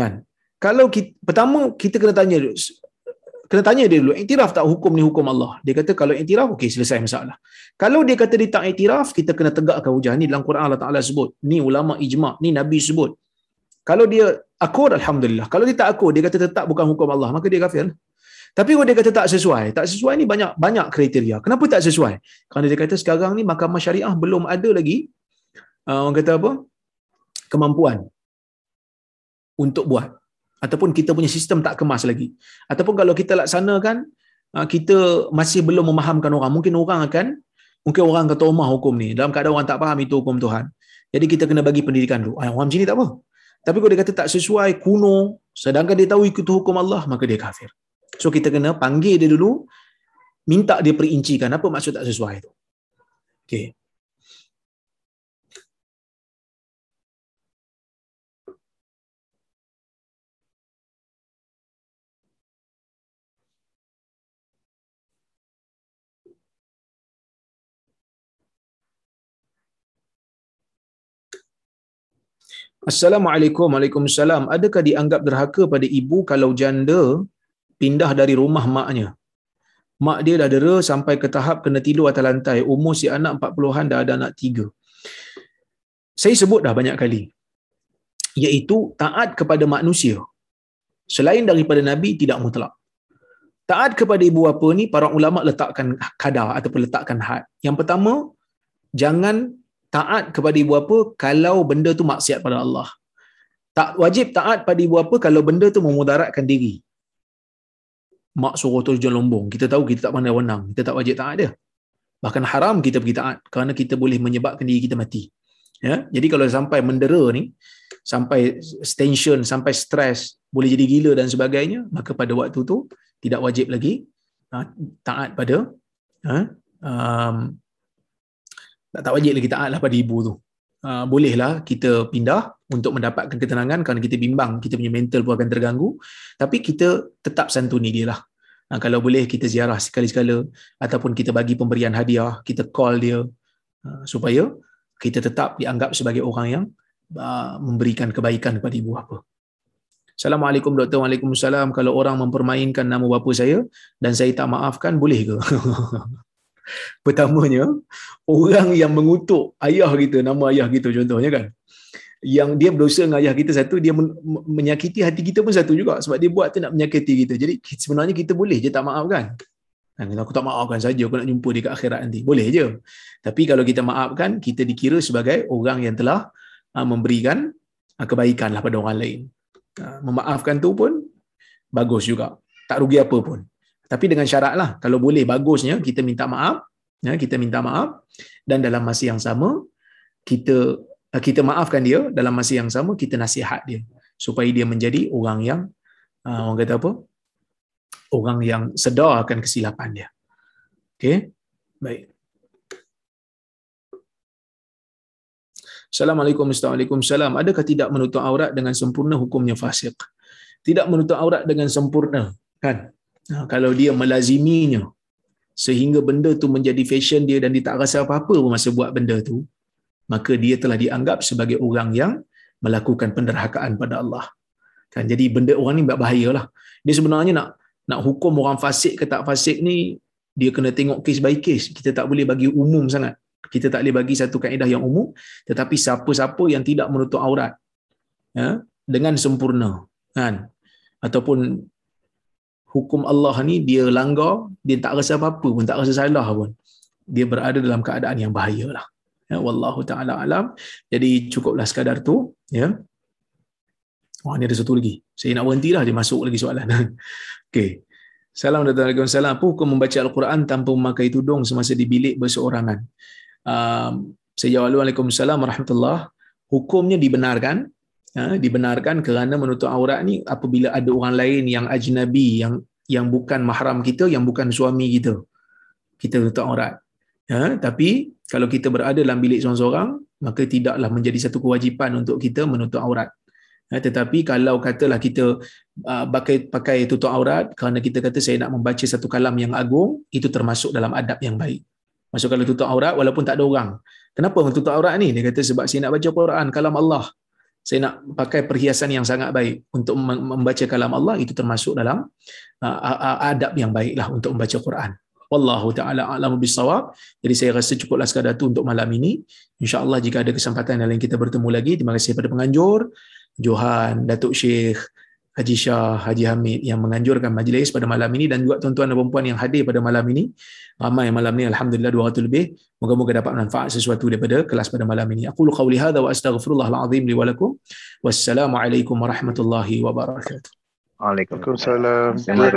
Kan? Kalau kita, pertama kita kena tanya dia dulu, iktiraf tak hukum ni hukum Allah? Dia kata kalau iktiraf, okey, selesai masalah. Kalau dia kata dia tak iktiraf, kita kena tegakkan hujah. Ni dalam Quran Allah Ta'ala sebut, ni ulama ijma', ni Nabi sebut. Kalau dia akur, alhamdulillah. Kalau dia tak akur, dia kata tetap bukan hukum Allah, maka dia kafir. Tapi kalau dia kata tak sesuai, tak sesuai ni banyak kriteria. Kenapa tak sesuai? Kerana dia kata sekarang ni mahkamah syariah belum ada lagi orang kata apa? Kemampuan untuk buat, ataupun kita punya sistem tak kemas lagi. Ataupun kalau kita laksanakan, kita masih belum memahamkan orang. Mungkin orang kata omah hukum ni. Dalam keadaan orang tak faham itu hukum Tuhan. Jadi kita kena bagi pendidikan dulu. Orang macam ni tak apa. Tapi kalau dia kata tak sesuai, kuno, sedangkan dia tahu ikut hukum Allah, maka dia kafir. So kita kena panggil dia dulu, minta dia perincikan apa maksud tak sesuai tu. Okey. Assalamualaikum. Waalaikumsalam. Adakah dianggap derhaka pada ibu kalau janda pindah dari rumah maknya? Mak dia dah dera sampai ke tahap kena tidur atas lantai. Umur si anak 40-an dah ada anak 3. Saya sebut dah banyak kali. Iaitu taat kepada manusia. Selain daripada Nabi tidak mutlak. Taat kepada ibu apa ni, para ulama letakkan kadar ataupun letakkan had. Yang pertama, jangan taat kepada ibu apa kalau benda tu maksiat pada Allah. Tak wajib taat pada ibu apa kalau benda tu memudaratkan diri. Mak suruh terjun lombong, kita tahu kita tak pandai wenang, kita tak wajib taat dia. Bahkan haram kita pergi taat kerana kita boleh menyebabkan diri kita mati. Ya, jadi kalau sampai mendera ni, sampai tension, sampai stres, boleh jadi gila dan sebagainya, maka pada waktu tu tidak wajib lagi taat pada tak wajib lagi taatlah pada ibu tu. Bolehlah kita pindah untuk mendapatkan ketenangan kerana kita bimbang, kita punya mental pun akan terganggu. Tapi kita tetap santuni dia lah. Kalau boleh kita ziarah sekali-sekala ataupun kita bagi pemberian hadiah, kita call dia supaya kita tetap dianggap sebagai orang yang memberikan kebaikan kepada ibu apa. Assalamualaikum Doktor. Waalaikumsalam. Kalau orang mempermainkan nama bapa saya dan saya tak maafkan, boleh ke? Pertamanya, orang yang mengutuk ayah kita, nama ayah kita contohnya kan, yang dia berdosa dengan ayah kita satu, dia menyakiti hati kita pun satu juga, sebab dia buat tu nak menyakiti kita. Jadi sebenarnya kita boleh je tak maafkan. Aku tak maafkan saja, aku nak jumpa dia kat akhirat nanti, boleh je. Tapi kalau kita maafkan, kita dikira sebagai orang yang telah memberikan kebaikan lah pada orang lain. Memaafkan tu pun bagus juga, tak rugi apa pun. Tapi dengan syaratlah, kalau boleh bagusnya kita minta maaf, ya, kita minta maaf, dan dalam masa yang sama kita maafkan dia, dalam masa yang sama kita nasihat dia supaya dia menjadi orang yang orang kata apa? Orang yang sedar akan kesilapan dia. Okey. Baik. Assalamualaikum warahmatullahi wabarakatuh. Adakah tidak menutup aurat dengan sempurna hukumnya fasik? Tidak menutup aurat dengan sempurna, kan? Kalau dia melaziminya sehingga benda tu menjadi fashion dia dan dia tak rasa apa-apa masa buat benda tu, maka dia telah dianggap sebagai orang yang melakukan penderhakaan pada Allah. Kan, jadi benda orang ni bahayalah. Dia sebenarnya nak hukum orang fasik ke tak fasik ni, dia kena tengok case by case. Kita tak boleh bagi umum sangat. Kita tak boleh bagi satu kaedah yang umum, tetapi siapa-siapa yang tidak menutup aurat dengan sempurna, kan, ataupun hukum Allah ni dia langgar, dia tak rasa apa-apa pun, tak rasa salah pun, dia berada dalam keadaan yang bahayalah. Ya, wallahu taala alam. Jadi cukuplah sekadar tu, ya. Wah, ni ada satu lagi. Saya nak berhenti dah, dia masuk lagi soalan. Okey. Salam dan waalaikumsalam. Apa hukum membaca al-Quran tanpa memakai tudung semasa di bilik berseorangan? Saya jawab waalaikumsalam warahmatullahi. Hukumnya dibenarkan. Dibenarkan kerana menutup aurat ni apabila ada orang lain yang ajnabi, yang bukan mahram kita, yang bukan suami kita, kita tutup aurat. Tapi kalau kita berada dalam bilik seorang-seorang, maka tidaklah menjadi satu kewajipan untuk kita menutup aurat. Tetapi kalau katalah kita pakai tutup aurat kerana kita kata saya nak membaca satu kalam yang agung, itu termasuk dalam adab yang baik. Maksud kalau tutup aurat walaupun tak ada orang. Kenapa tutup aurat ni? Dia kata sebab saya nak baca Quran, kalam Allah. Saya nak pakai perhiasan yang sangat baik untuk membaca kalam Allah, itu termasuk dalam adab yang baiklah untuk membaca Quran. Wallahu taala a'lamu bissawab. Jadi saya rasa cukuplah sekadar itu untuk malam ini. InsyaAllah jika ada kesempatan lain kita bertemu lagi. Terima kasih kepada penganjur Johan, Datuk Syekh Haji Shah, Haji Hamid yang menganjurkan majlis pada malam ini, dan juga tuan-tuan dan puan-puan yang hadir pada malam ini. Ramai malam ini, alhamdulillah 200 lebih. Moga-moga dapat manfaat sesuatu daripada kelas pada malam ini. Aqulu qawli hadza wa astaghfirullahal azim li wa lakum. Wassalamu alaikum warahmatullahi wabarakatuh. Waalaikumsalam.